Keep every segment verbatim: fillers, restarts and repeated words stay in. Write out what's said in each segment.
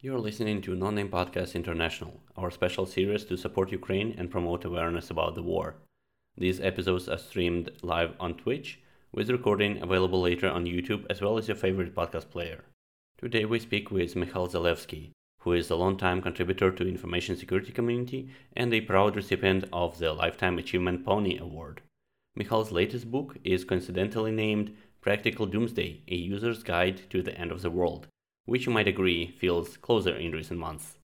You're listening to Non-Name Podcast International, our special series to support Ukraine and promote awareness about the war. These episodes are streamed live on Twitch, with recording available later on YouTube as well as your favorite podcast player. Today we speak with Michał Zalewski, who is a long-time contributor to information security community and a proud recipient of the Lifetime Achievement Pony Award. Michal's latest book is coincidentally named Practical Doomsday, A User's Guide to the End of the World, which you might agree feels closer in recent months.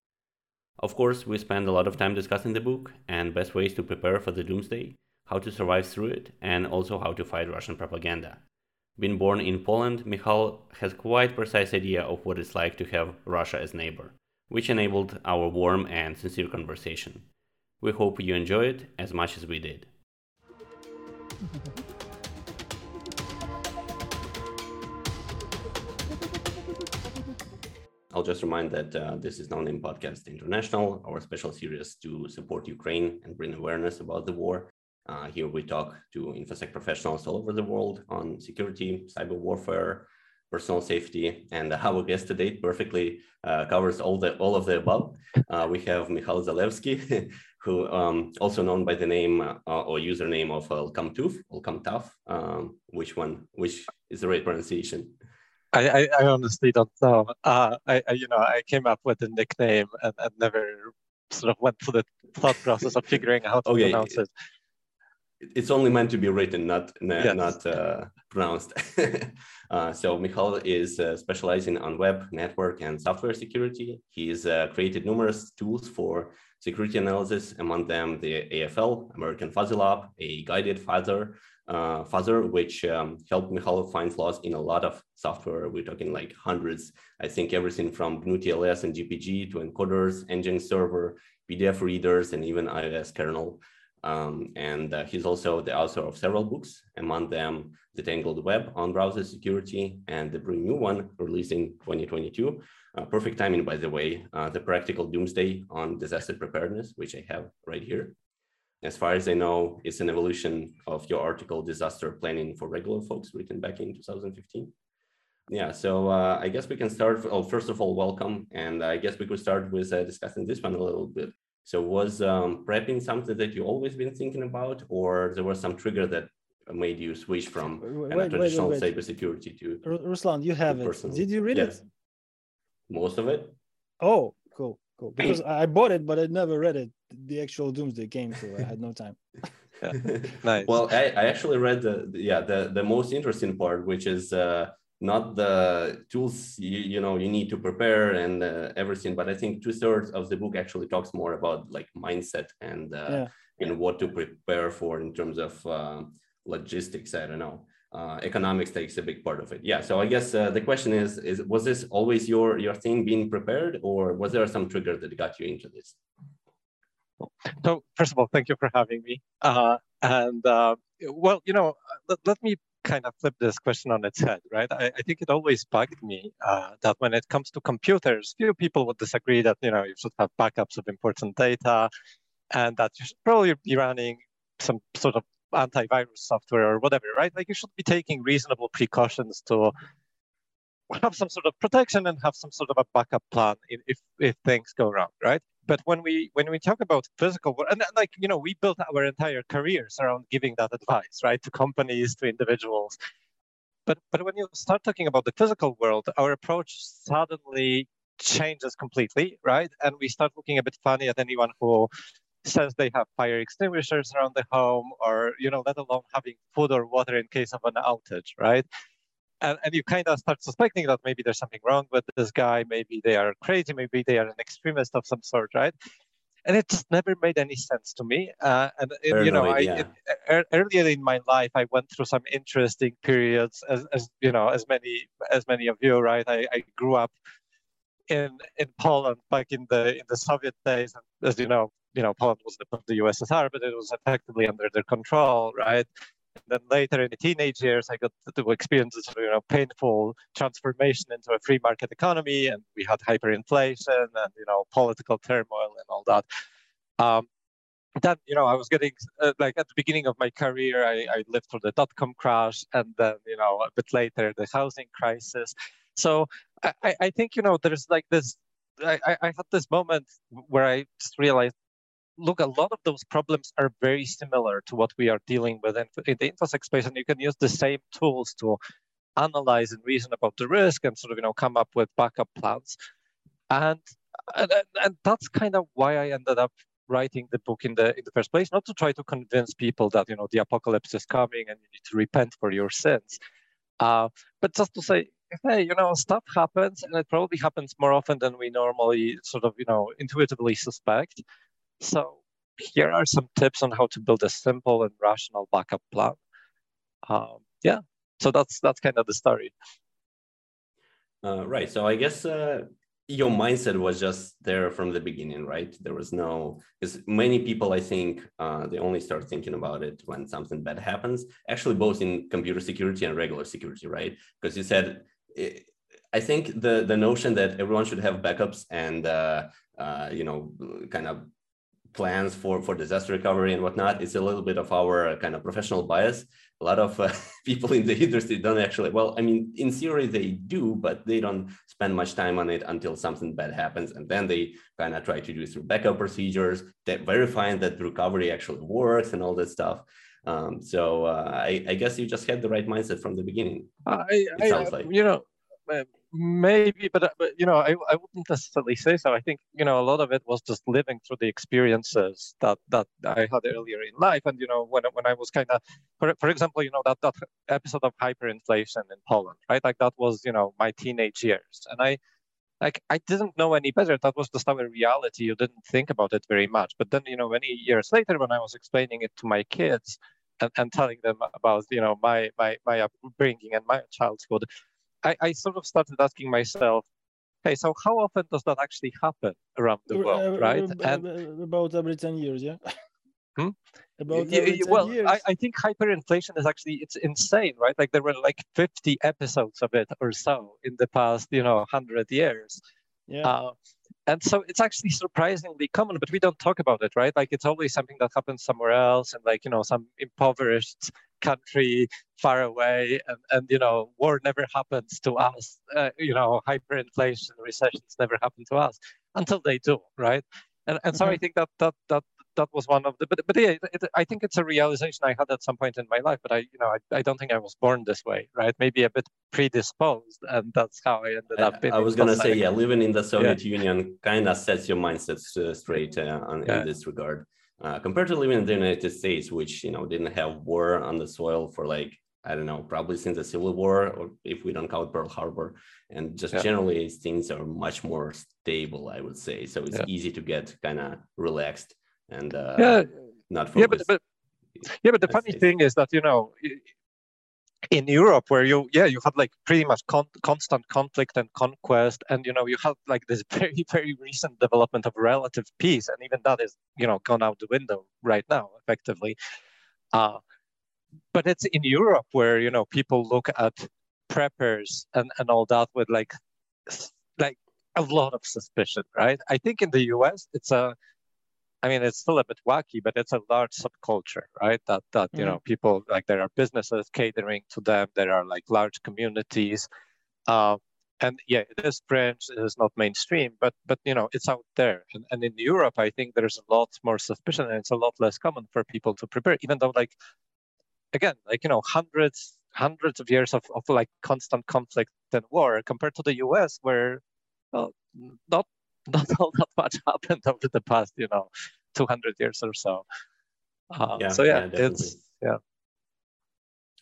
Of course, we spend a lot of time discussing the book and best ways to prepare for the doomsday, how to survive through it, and also how to fight Russian propaganda. Being born in Poland, Michał has quite precise idea of what it's like to have Russia as neighbor, which enabled our warm and sincere conversation. We hope you enjoy it as much as we did. I'll just remind that uh, this is Non-Name Podcast International, our special series to support Ukraine and bring awareness about the war. Uh, here we talk to InfoSec professionals all over the world on security, cyber warfare, personal safety, and our guest today perfectly uh, covers all the all of the above. Uh, we have Michał Zalewski, who um, also known by the name uh, or username of Alcamtuff, Alcamtuff. Um, which one? Which is the right pronunciation? I, I, I honestly don't know. Uh, I, I you know I came up with a nickname and, and never sort of went through the thought process of figuring out how to okay. pronounce it. It's only meant to be written, not n- yes. not uh, pronounced. uh, so Michał is uh, specializing on web, network, and software security. He's uh, created numerous tools for security analysis, among them the A F L, American Fuzzy Lop, a guided fuzzer, uh, fuzzer which um, helped Michał find flaws in a lot of software. We're talking like hundreds. I think everything from G N U T L S and G P G to encoders, engine server, P D F readers, and even iOS kernel. Um, and uh, he's also the author of several books, among them The Tangled Web on Browser Security and the brand new one released in twenty twenty-two. Uh, perfect timing, by the way, uh, The Practical Doomsday on Disaster Preparedness, which I have right here. As far as I know, it's an evolution of your article, Disaster Planning for Regular Folks, written back in two thousand fifteen. Yeah, so uh, I guess we can start, oh, first of all, welcome. And I guess we could start with uh, discussing this one a little bit. So was um, prepping something that you always been thinking about, or there was some trigger that made you switch from wait, wait, traditional wait, wait. cybersecurity to Ruslan? You have it. Personal. Did you read yes. it? Most of it. Oh, cool, cool. Because I bought it, but I never read it. The actual Doomsday came, so I had no time. Nice. Well, I, I actually read the, the yeah the, the most interesting part, which is uh, not the tools you, you know you need to prepare and uh, everything, but I think two thirds of the book actually talks more about like mindset and uh, yeah. and what to prepare for in terms of uh, logistics. I don't know. Uh, economics takes a big part of it. Yeah. So I guess uh, the question is: is was this always your your thing, being prepared, or was there some trigger that got you into this? So first of all, thank you for having me. Uh, and uh, well, you know, let, let me. kind of flip this question on its head, right? I, I think it always bugged me uh, that when it comes to computers, few people would disagree that, you know, you should have backups of important data and that you should probably be running some sort of antivirus software or whatever, right? Like you should be taking reasonable precautions to have some sort of protection and have some sort of a backup plan if, if things go wrong, right? But when we when we talk about physical work, and like, you know, we built our entire careers around giving that advice, right, to companies, to individuals. But but when you start talking about the physical world, our approach suddenly changes completely, right? And we start looking a bit funny at anyone who says they have fire extinguishers around the home, or, you know, let alone having food or water in case of an outage, right? And, and you kind of start suspecting that maybe there's something wrong with this guy, maybe they are crazy, maybe they are an extremist of some sort, right? And it just never made any sense to me. Uh, and, it, you know, I, it, er, earlier in my life, I went through some interesting periods, as, as you know, as many as many of you, right? I, I grew up in in Poland back in the in the Soviet days, and as you know, you know, Poland was the, the U S S R, but it was effectively under their control, right? And then later in the teenage years, I got to experience this, you know, painful transformation into a free market economy, and we had hyperinflation and, you know, political turmoil and all that. Um, That, you know, I was getting, uh, like at the beginning of my career, I, I lived through the dot-com crash, and then, you know, a bit later, the housing crisis. So I, I think, you know, there's like this, I, I had this moment where I just realized, look, a lot of those problems are very similar to what we are dealing with in the infosec space, and you can use the same tools to analyze and reason about the risk and sort of, you know, come up with backup plans. And, and, and that's kind of why I ended up writing the book in the in the first place, not to try to convince people that, you know, the apocalypse is coming and you need to repent for your sins, uh, but just to say, hey, you know, stuff happens, and it probably happens more often than we normally sort of, you know, intuitively suspect. So here are some tips on how to build a simple and rational backup plan. Um, yeah, so that's that's kind of the story. Uh, right. So I guess. Uh... Your mindset was just there from the beginning, right? There was no, because many people, I think, uh, they only start thinking about it when something bad happens, actually, both in computer security and regular security, right? Because you said, it, I think the, the notion that everyone should have backups and, uh, uh, you know, kind of plans for, for disaster recovery and whatnot, it's a little bit of our kind of professional bias. A lot of uh, people in the industry don't actually, well, I mean, in theory, they do, but they don't spend much time on it until something bad happens. And then they kind of try to do it through backup procedures, that verifying that the recovery actually works and all that stuff. Um, so uh, I, I guess you just had the right mindset from the beginning. I, it sounds I, like. You know, maybe, but, but you know, I, I wouldn't necessarily say so. I think, you know, a lot of it was just living through the experiences that, that I had earlier in life. And, you know, when, when I was kind of, for, for example, you know, that, that episode of hyperinflation in Poland, right? Like that was, you know, my teenage years. And I, like, I didn't know any better. That was just our reality. You didn't think about it very much. But then, you know, many years later, when I was explaining it to my kids and, and telling them about, you know, my, my, my upbringing and my childhood, I, I sort of started asking myself, "Hey, so how often does that actually happen around the world, right?" And about every ten years, yeah. Hmm? About every ten well, years. I, I think hyperinflation is actually it's insane, right? Like there were like fifty episodes of it or so in the past, you know, hundred years. Yeah. Uh, and so it's actually surprisingly common, but we don't talk about it, right? Like it's always something that happens somewhere else, and like you know, some impoverished country far away, and, and you know, war never happens to us, uh, you know, hyperinflation, recessions never happen to us until they do, right? And and so mm-hmm. I think that that that that was one of the, but but yeah, it, I think it's a realization I had at some point in my life, but I you know I, I don't think I was born this way, right? Maybe a bit predisposed, and that's how I ended up. I, in I was gonna say, yeah, living in the Soviet yeah. Union kind of sets your mindset straight uh, on, yeah. in this regard. Uh, compared to living in the United States, which, you know, didn't have war on the soil for like, I don't know, probably since the Civil War, or if we don't count Pearl Harbor. And just yeah. generally, things are much more stable, I would say. So it's yeah. easy to get kind of relaxed and uh, yeah. not focused. Yeah, but, but, yeah, but the funny thing is that, you know, in Europe where you, yeah, you had like pretty much con constant conflict and conquest, and, you know, you had like this very, very recent development of relative peace. And even that is, you know, gone out the window right now, effectively. Uh, but it's in Europe where, you know, people look at preppers and, and all that with like, like a lot of suspicion, right? I think in the U S it's a, I mean, it's still a bit wacky, but it's a large subculture, right? That, that you mm-hmm. know, people, like there are businesses catering to them. There are like large communities. Uh, and yeah, it is fringe, it is not mainstream, but, but you know, it's out there. And, and in Europe, I think there's a lot more suspicion and it's a lot less common for people to prepare, even though like, again, like, you know, hundreds, hundreds of years of, of like constant conflict and war compared to the U S where, well, not, Not all that much happened over the past, you know, two hundred years or so. Um, yeah, so yeah, yeah it's yeah.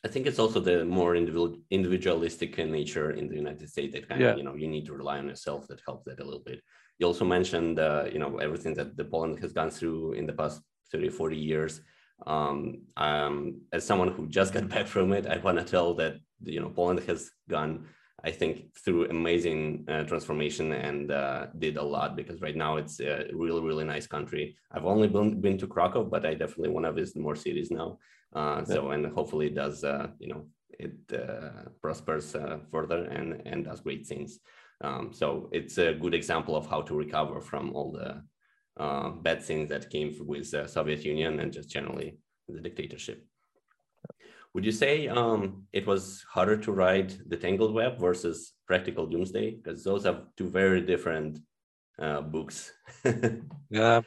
I think it's also the more individual, individualistic nature in the United States that kind yeah. of, you know, you need to rely on yourself. That helps that a little bit. You also mentioned, uh, you know, everything that the Poland has gone through in the past thirty, forty years. Um, um, as someone who just got back from it, I want to tell that, you know, Poland has gone, I think, through amazing uh, transformation and uh, did a lot, because right now it's a really, really nice country. I've only been, been to Krakow, but I definitely want to visit more cities now. Uh, yeah. So, and hopefully it does, uh, you know, it uh, prospers uh, further and, and does great things. Um, so it's a good example of how to recover from all the uh, bad things that came with the Soviet Union and just generally the dictatorship. Would you say um, it was harder to write the Tangled Web versus Practical Doomsday? Because those have two very different uh, books. Yeah,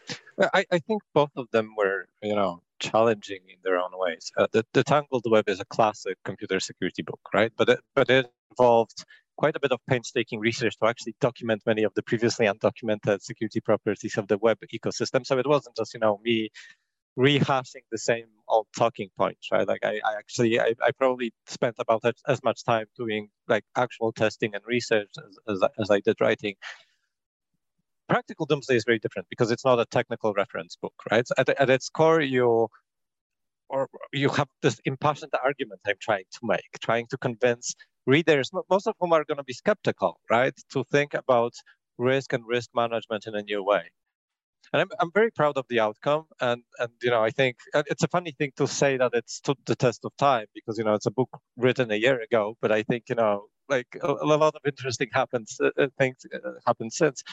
I, I think both of them were, you know, challenging in their own ways. Uh, the, the Tangled Web is a classic computer security book, right? But it, but it involved quite a bit of painstaking research to actually document many of the previously undocumented security properties of the web ecosystem. So it wasn't just, you know, me rehashing the same old talking points, right? Like I, I actually, I, I probably spent about as, as much time doing like actual testing and research as, as, as I did writing. Practical Doomsday is very different because it's not a technical reference book, right? At, at its core, you or you have this impassioned argument I'm trying to make, trying to convince readers, most of whom are going to be skeptical, right? To think about risk and risk management in a new way. And I'm, I'm very proud of the outcome. And, and, you know, I think it's a funny thing to say that it stood the test of time because, you know, it's a book written a year ago, but I think, you know, like a, a lot of interesting happens, uh, things uh, happened since.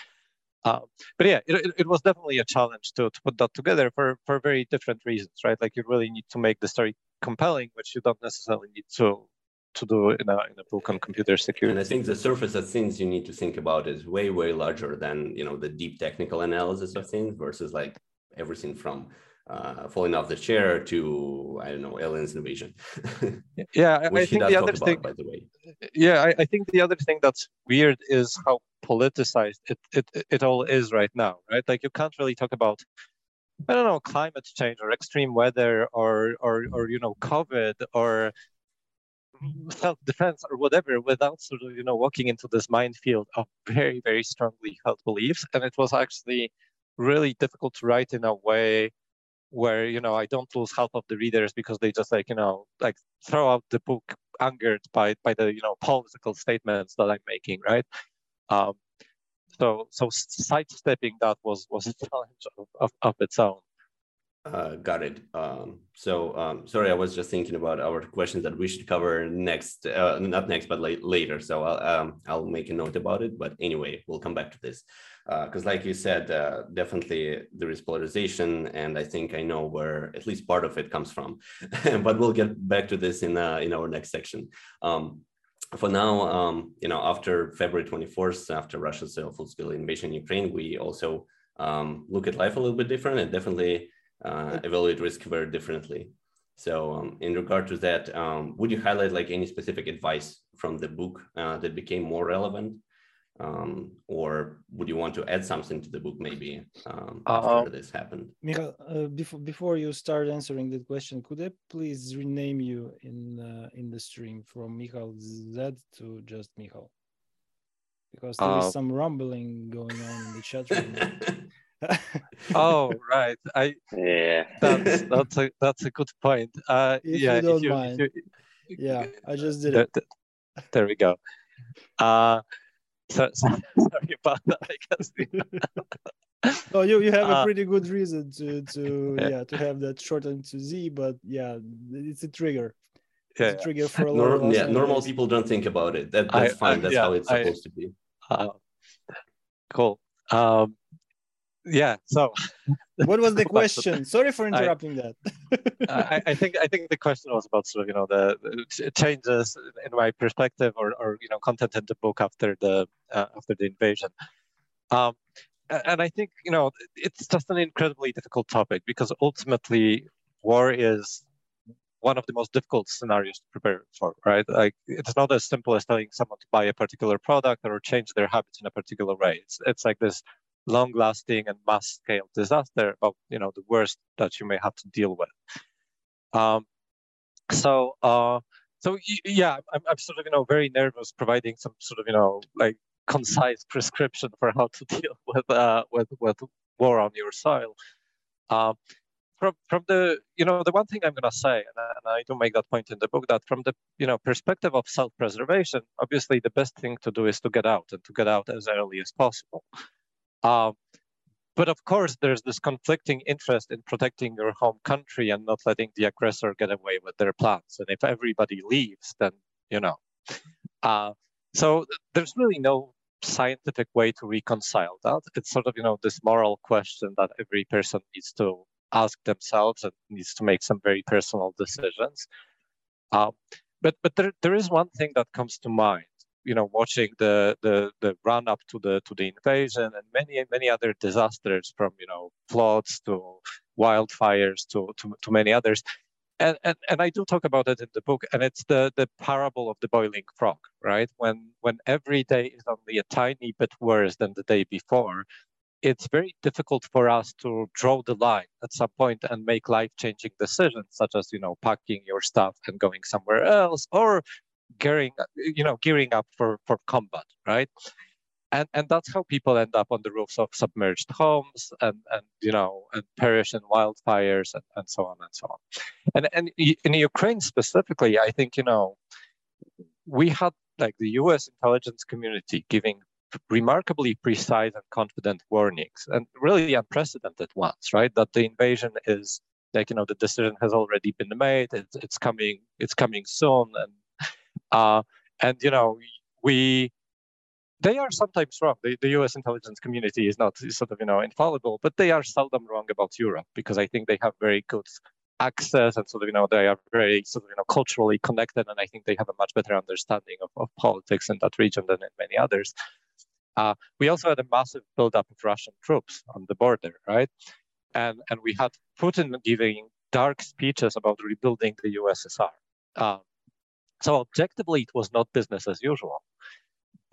Uh, but yeah, it, it was definitely a challenge to, to put that together for, for very different reasons, right? Like you really need to make the story compelling, which you don't necessarily need to to do in a, in a book on computer security. And I think the surface of things you need to think about is way, way larger than, you know, the deep technical analysis of things versus like everything from uh, falling off the chair to, I don't know, aliens invasion. Yeah, I think the other thing, by the way. Yeah, I, I think the other thing that's weird is how politicized it, it, it all is right now, right? Like you can't really talk about, I don't know, climate change or extreme weather or, or, or you know, COVID or self-defense or whatever without sort of, you know, walking into this minefield of very, very strongly held beliefs. And it was actually really difficult to write in a way where, you know, I don't lose half of the readers because they just like, you know, like throw out the book angered by, by the, you know, political statements that I'm making, right? Um, so so sidestepping that was, was a challenge of, of, of its own. Uh, got it. Um, so um, sorry, I was just thinking about our questions that we should cover next, uh, not next, but late, later. So I'll, um, I'll make a note about it. But anyway, we'll come back to this because uh, like you said, uh, definitely there is polarization. And I think I know where at least part of it comes from. But we'll get back to this in, uh, in our next section. Um, for now, um, you know, after February twenty-fourth, after Russia's uh, full-scale invasion in Ukraine, we also um, look at life a little bit different and definitely Uh, evaluate risk very differently. So um, in regard to that, um, would you highlight like any specific advice from the book uh, that became more relevant? Um, or would you want to add something to the book maybe um, after uh, this happened? Michał, uh, before, before you start answering that question, could I please rename you in, uh, in the stream from Michał Z to just Michał? Because there uh, is some rumbling going on in the chat room. Oh right, I yeah. That's that's a that's a good point. Uh, if yeah, you don't if you, mind. If you, yeah, I just did there, it. There we go. Uh, so, so, sorry about that. I guess. No, you you have a pretty good reason to to yeah, yeah to have that shortened to Z, but yeah, it's a trigger. It's yeah, a trigger for a lot of us. Yeah, normal days. People don't think about it. That that's I, fine. I, that's yeah, how it's supposed I, to be. Uh, cool. Um, Yeah. So, what was the question? Sorry for interrupting I, that. I, I think I think the question was about sort of you know the, the changes in my perspective or or you know content in the book after the uh, after the invasion, um, and I think you know it's just an incredibly difficult topic because ultimately war is one of the most difficult scenarios to prepare for, right? Like it's not as simple as telling someone to buy a particular product or change their habits in a particular way. It's it's like this long-lasting and mass-scale disaster of you know the worst that you may have to deal with. Um, so uh, so yeah, I'm, I'm sort of you know very nervous providing some sort of you know like concise prescription for how to deal with uh, with with war on your soil. Um, from from the you know the one thing I'm gonna say, and I, and I do make that point in the book, that from the you know perspective of self-preservation, obviously the best thing to do is to get out and to get out as early as possible. Uh, but of course, there's this conflicting interest in protecting your home country and not letting the aggressor get away with their plans. And if everybody leaves, then, you know. Uh, so there's really no scientific way to reconcile that. It's sort of, you know, this moral question that every person needs to ask themselves and needs to make some very personal decisions. Um, but but there, there is one thing that comes to mind, you know, watching the, the the run up to the to the invasion and many many other disasters, from, you know, floods to wildfires to to, to many others. And, and and I do talk about it in the book, and it's the, the parable of the boiling frog, right? When when every day is only a tiny bit worse than the day before, it's very difficult for us to draw the line at some point and make life-changing decisions, such as, you know, packing your stuff and going somewhere else, or gearing, you know, gearing up for, for combat, right? And and that's how people end up on the roofs of submerged homes and, and you know, and perish in wildfires and, and so on and so on. And and in Ukraine specifically, I think, you know, we had like the U S intelligence community giving remarkably precise and confident warnings, and really unprecedented ones, right? That the invasion is, like, you know, the decision has already been made. It's, it's coming. It's coming soon, and uh, and you know, we they are sometimes wrong. The, the U S intelligence community is not is sort of, you know, infallible, but they are seldom wrong about Europe, because I think they have very good access, and sort of, you know, they are very sort of, you know, culturally connected, and I think they have a much better understanding of, of politics in that region than in many others. Uh, we also had a massive buildup of Russian troops on the border, right? And and we had Putin giving dark speeches about rebuilding the U S S R. Uh, so objectively, it was not business as usual.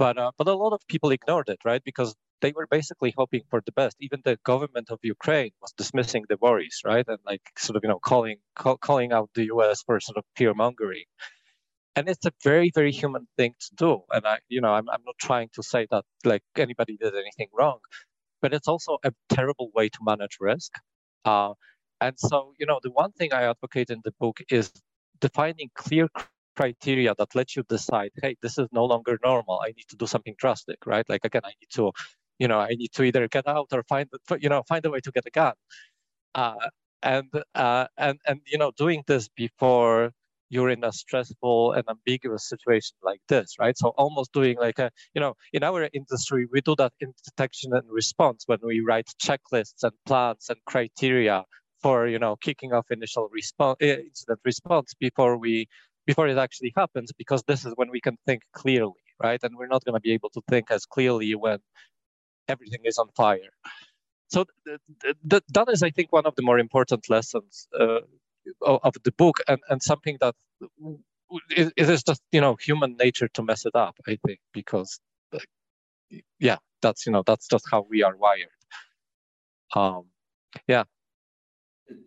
But uh, but a lot of people ignored it, right? Because they were basically hoping for the best. Even the government of Ukraine was dismissing the worries, right? And like sort of, you know, calling call, calling out the U S for sort of fear mongering. And it's a very, very human thing to do. And I, you know, I'm, I'm not trying to say that like anybody did anything wrong, but it's also a terrible way to manage risk. Uh, and so, you know, the one thing I advocate in the book is defining clear criteria that let you decide, hey, this is no longer normal. I need to do something drastic, right? Like, again, I need to, you know, I need to either get out or find, you know, find a way to get a gun. Uh, and, uh, and, and, you know, doing this before you're in a stressful and ambiguous situation like this, right? So almost doing like a, you know, in our industry, we do that in detection and response when we write checklists and plans and criteria for, you know, kicking off initial response, incident response before we, before it actually happens, because this is when we can think clearly, right? And we're not gonna be able to think as clearly when everything is on fire. So th- th- th- that is, I think, one of the more important lessons uh, of the book, and, and something that it, it is just, you know, human nature to mess it up, I think, because like, yeah, that's, you know, that's just how we are wired. Um, yeah.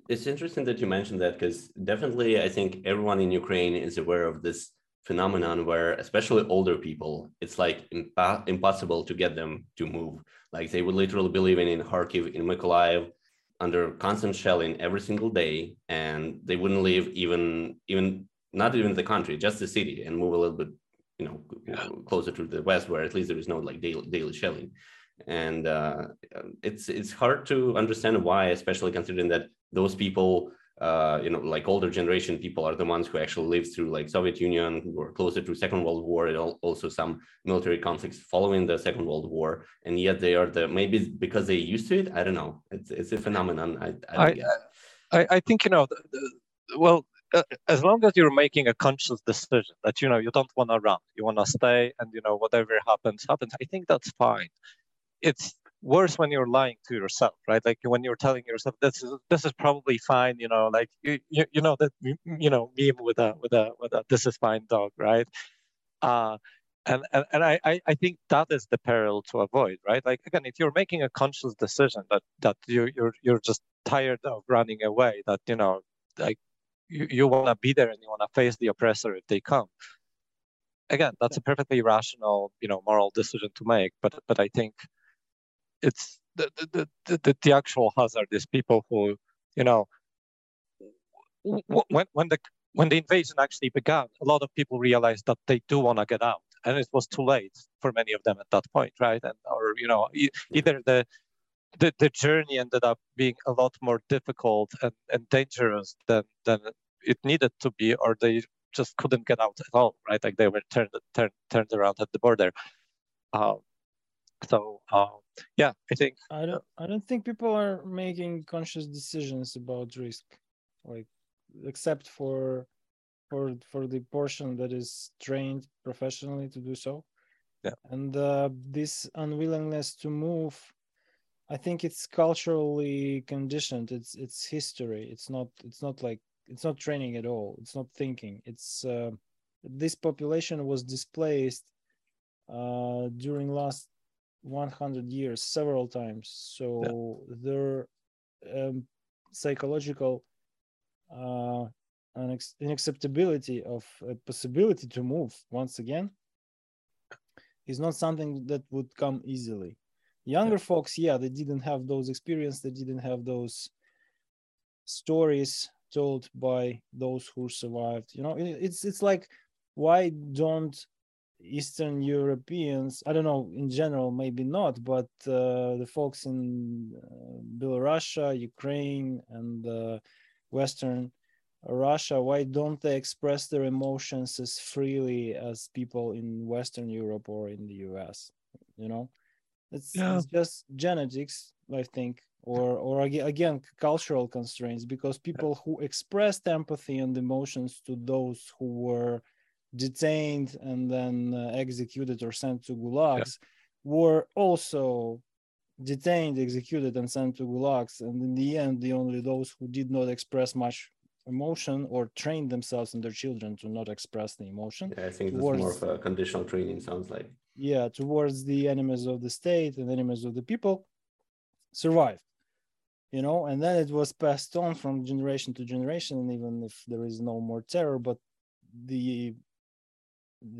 It's interesting that you mentioned that, because definitely I think everyone in Ukraine is aware of this phenomenon where, especially older people, it's like impo- impossible to get them to move. Like they would literally be living in Kharkiv, in Mykolaiv, under constant shelling every single day, and they wouldn't leave even, even not even the country, just the city, and move a little bit, you know, yeah. closer to the west, where at least there is no like daily, daily shelling. And uh, it's it's hard to understand why, especially considering that those people, uh, you know, like older generation people are the ones who actually lived through like Soviet Union, who were closer to Second World War, and also some military conflicts following the Second World War, and yet they are the, maybe because they used to it, I don't know. It's it's a phenomenon. I I, I, guess. I, I think, you know, the, the, well, uh, as long as you're making a conscious decision that, you know, you don't want to run, you want to stay, and, you know, whatever happens, happens, I think that's fine. It's worse when you're lying to yourself, right? Like when you're telling yourself this is this is probably fine, you know, like you you, you know that you know meme with a with a with a this is fine dog, right? Uh, and and, and I, I think that is the peril to avoid, right? Like again, if you're making a conscious decision that that you you're you're just tired of running away, that you know like you, you want to be there and you want to face the oppressor if they come. Again, that's a perfectly rational, you know, moral decision to make, but but I think it's the the, the the actual hazard is people who, you know, when when the when the invasion actually began, a lot of people realized that they do want to get out, and it was too late for many of them at that point, right? And or you know, e- either the, the the journey ended up being a lot more difficult and, and dangerous than than it needed to be, or they just couldn't get out at all, right? Like they were turned turned turned around at the border. Um, So uh, yeah, I think I don't I don't think people are making conscious decisions about risk, like except for for for the portion that is trained professionally to do so. Yeah. And uh, this unwillingness to move, I think it's culturally conditioned. It's it's history. It's not it's not like it's not training at all. It's not thinking. It's uh, this population was displaced uh, during last one hundred years several times. So yeah. Their um, psychological uh, unacceptability of a possibility to move once again is not something that would come easily. Younger yeah. folks, yeah, they didn't have those experiences. They didn't have those stories told by those who survived. You know, it's it's like, why don't Eastern Europeans, I don't know, in general, maybe not, but uh, the folks in uh, Belorussia, Ukraine, and uh, Western Russia, why don't they express their emotions as freely as people in Western Europe or in the U S? You know? It's, yeah. it's just genetics, I think, or or again cultural constraints, because people who expressed empathy and emotions to those who were detained and then uh, executed or sent to gulags yeah. were also detained, executed, and sent to gulags. And in the end, the only those who did not express much emotion or trained themselves and their children to not express the emotion. Yeah, I think towards... that's more of a conditional training, sounds like. Yeah, towards the enemies of the state and enemies of the people, survived, you know, and then it was passed on from generation to generation. And even if there is no more terror, but the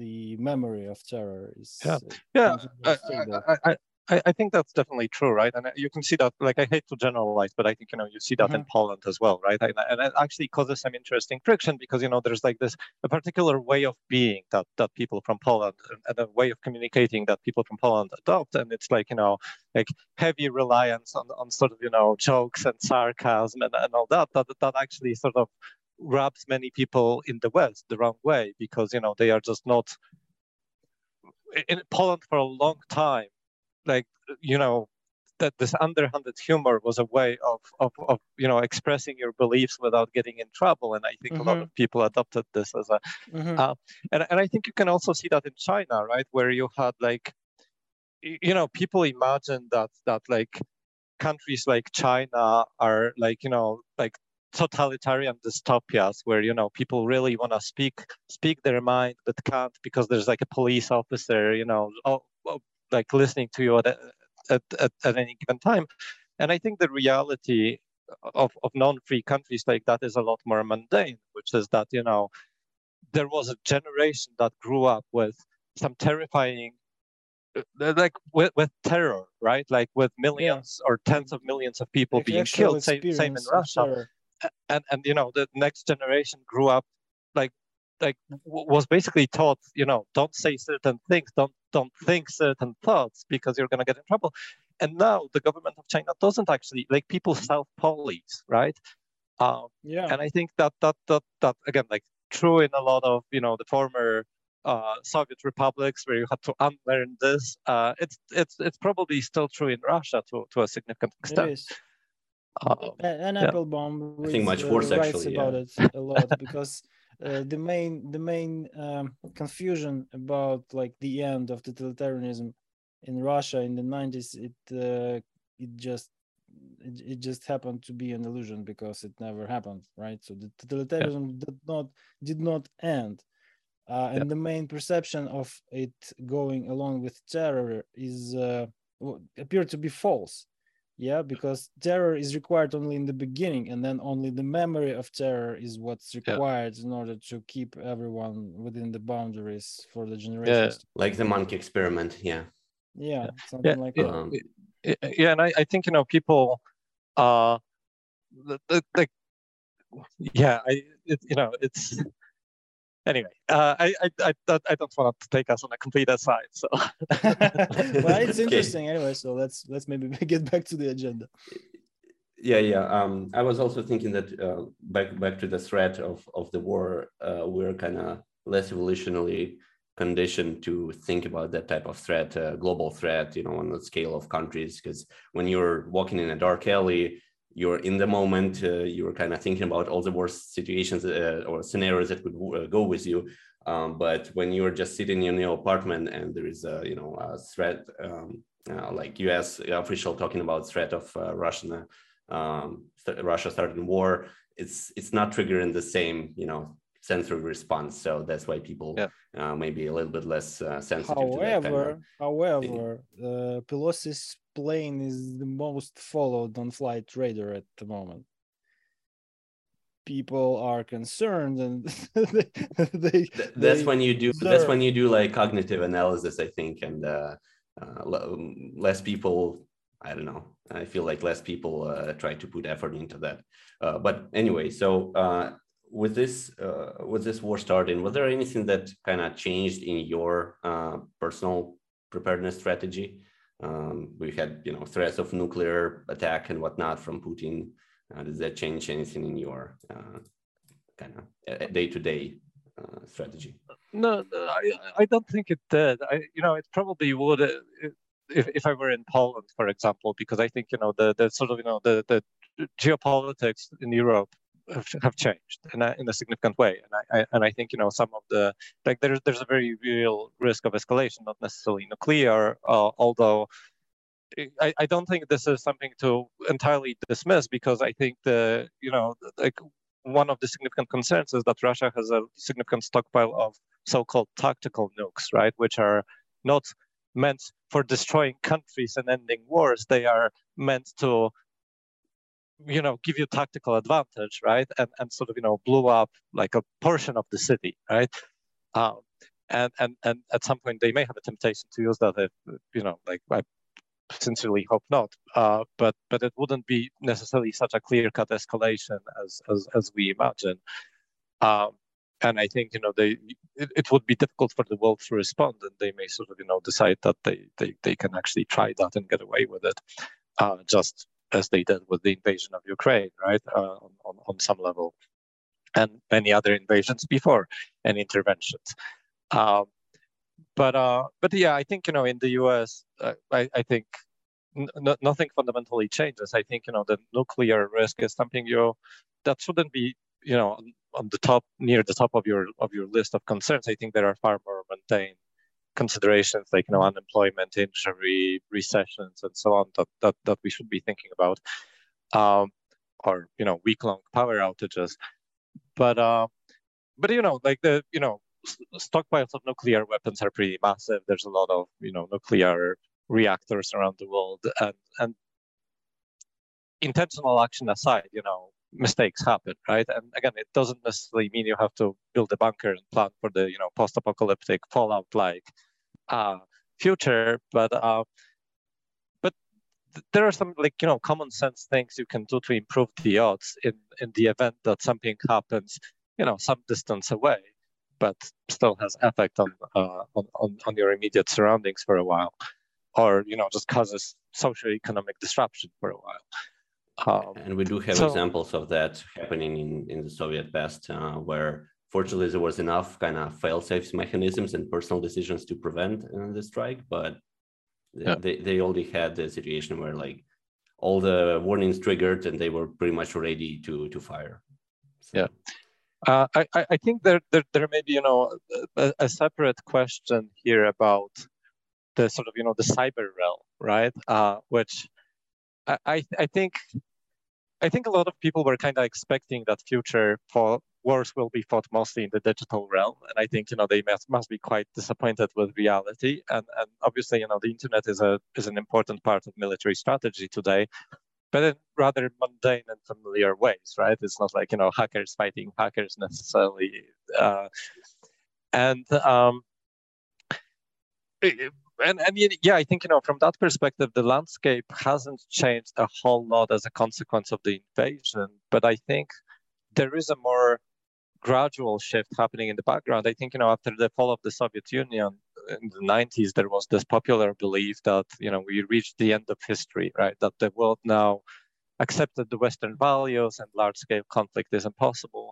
the memory of terror is yeah, uh, yeah. I, I, I, I think that's definitely true, right? And you can see that. Like, I hate to generalize, but I think you know you see that mm-hmm. in Poland as well, right? And, and it actually causes some interesting friction because you know there's like this a particular way of being that that people from Poland and a way of communicating that people from Poland adopt, and it's like you know. like heavy reliance on, on sort of, you know, jokes and sarcasm and, and all that, that, that actually sort of rubs many people in the West the wrong way because, you know, they are just not, in Poland for a long time, like, you know, that this underhanded humor was a way of, of, of you know, expressing your beliefs without getting in trouble. And I think mm-hmm. a lot of people adopted this as a, mm-hmm. uh, and, and I think you can also see that in China, right, where you had like, you know, people imagine that that like countries like China are like you know like totalitarian dystopias where you know people really want to speak speak their mind but can't because there's like a police officer you know all, all, like listening to you at, at at at any given time, and I think the reality of of non-free countries like that is a lot more mundane, which is that you know there was a generation that grew up with some terrifying. Like with, with terror, right? Like with millions yeah. or tens of millions of people like being killed. Same, same in Russia, and and you know the next generation grew up, like like w- was basically taught, you know, don't say certain things, don't don't think certain thoughts because you're gonna get in trouble. And now the government of China doesn't actually like people self-police, right? Um, yeah. And I think that that that that again, like true in a lot of you know the former. Uh, Soviet republics, where you had to unlearn this. Uh, it's it's it's probably still true in Russia to, to a significant extent. It is. Um, and yeah. Applebaum I think much worse, uh, writes actually, about yeah. it a lot because uh, the main the main um, confusion about like the end of totalitarianism in Russia in the nineties it uh, it just it, it just happened to be an illusion because it never happened, right? So the totalitarianism yeah. did not did not end. Uh, and yeah. the main perception of it going along with terror is uh, appeared to be false, yeah, because terror is required only in the beginning, and then only the memory of terror is what's required yeah. in order to keep everyone within the boundaries for the generations. Yeah. Like the monkey experiment, yeah, yeah, yeah. something yeah. like yeah. that. Um, yeah, and I, I think you know people, uh, like, yeah, I, it, you know, it's. Anyway, uh, I, I I I don't want to take us on a complete aside. So, well, it's interesting okay. anyway. So let's let's maybe get back to the agenda. Yeah, yeah. Um, I was also thinking that uh, back back to the threat of of the war, uh, we're kind of less evolutionally conditioned to think about that type of threat, uh, global threat, you know, on the scale of countries, because when you're walking in a dark alley, you're in the moment, uh, you're kind of thinking about all the worst situations uh, or scenarios that could uh, go with you. Um, but when you're just sitting in your apartment and there is a, you know, a threat, um, uh, like U S official talking about threat of uh, Russian, um, th- Russia starting war, it's it's not triggering the same, you know, sensory response. So that's why people yeah. uh, maybe a little bit less uh, sensitive. However, however, uh, Pelosi's plane is the most followed on flight radar at the moment. People are concerned, and they, they that's they when you do observe. That's when you do like cognitive analysis, I think, and uh, uh, less people. I don't know. I feel like less people uh, try to put effort into that. Uh, but anyway, so uh, with this uh, with this war starting, was there anything that kind of changed in your uh, personal preparedness strategy? Um, we had, you know, threats of nuclear attack and whatnot from Putin. Uh, does that change anything in your uh, kind of day-to-day uh, strategy? No, I, I don't think it did. I, you know, it probably would uh, it, if, if I were in Poland, for example, because I think, you know, the, the sort of, you know, the, the geopolitics in Europe have, have changed in a, in a significant way. And I, I and I think, you know, some of the, like there's, there's a very real risk of escalation, not necessarily nuclear, uh, although I, I don't think this is something to entirely dismiss, because I think the, you know, like one of the significant concerns is that Russia has a significant stockpile of so-called tactical nukes, right, which are not meant for destroying countries and ending wars. They are meant to, you know, give you tactical advantage, right, and and sort of, you know, blow up like a portion of the city, right. Um, and and and at some point they may have a temptation to use that, if, you know, like. I, Sincerely hope not, uh, but but it wouldn't be necessarily such a clear-cut escalation as as, as we imagine, um, and I think, you know, they it, it would be difficult for the world to respond, and they may sort of, you know, decide that they they, they can actually try that and get away with it, uh, just as they did with the invasion of Ukraine, right, uh, on, on on some level, and many other invasions before and interventions. Um, But uh, but yeah, I think, you know, in the U S, uh, I, I think n- nothing fundamentally changes. I think, you know, the nuclear risk is something you that shouldn't be, you know, on the top near the top of your of your list of concerns. I think there are far more mundane considerations like, you know, unemployment, injury, recessions, and so on that that, that we should be thinking about, um, or, you know, week-long power outages. But uh, but you know, like the you know. stockpiles of nuclear weapons are pretty massive. There's a lot of, you know, nuclear reactors around the world, and, and intentional action aside, you know, mistakes happen, right? And again, it doesn't necessarily mean you have to build a bunker and plan for the, you know, post-apocalyptic fallout-like uh, future, but uh, but there are some, like, you know, common sense things you can do to improve the odds in in the event that something happens, you know, some distance away, but still has effect on, uh, on on your immediate surroundings for a while, or, you know, just causes socioeconomic disruption for a while. Um, and we do have so, examples of that happening in, in the Soviet past, uh, where fortunately there was enough kind of fail-safe mechanisms and personal decisions to prevent uh, the strike, but they, yeah. they, they already had the situation where, like, all the warnings triggered and they were pretty much ready to, to fire. So. Yeah. Uh, I, I think there, there there may be, you know, a, a separate question here about the sort of, you know, the cyber realm, right? Uh, which I, I I think I think a lot of people were kind of expecting that future for wars will be fought mostly in the digital realm, and I think, you know, they must, must be quite disappointed with reality. And and obviously, you know, the internet is a is an important part of military strategy today, but in rather mundane and familiar ways, right? It's not like, you know, hackers fighting hackers necessarily. Uh, and, um, and and yeah, I think, you know, from that perspective, the landscape hasn't changed a whole lot as a consequence of the invasion, but I think there is a more gradual shift happening in the background. I think, you know, after the fall of the Soviet Union, in the nineties, there was this popular belief that, you know, we reached the end of history, right? That the world now accepted the Western values and large-scale conflict is impossible.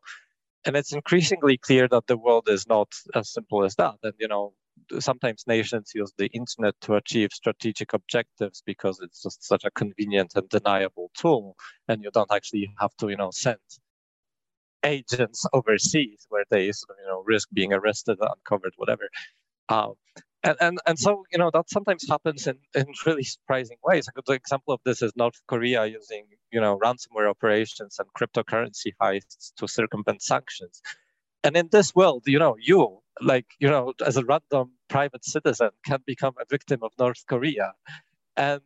And it's increasingly clear that the world is not as simple as that. And, you know, sometimes nations use the internet to achieve strategic objectives because it's just such a convenient and deniable tool. And you don't actually have to, you know, send agents overseas where they sort of, you know, risk being arrested, uncovered, whatever. Um, and, and and so, you know, that sometimes happens in, in really surprising ways. A good example of this is North Korea using, you know, ransomware operations and cryptocurrency heists to circumvent sanctions. And in this world, you know, you, like, you know, as a random private citizen can become a victim of North Korea. And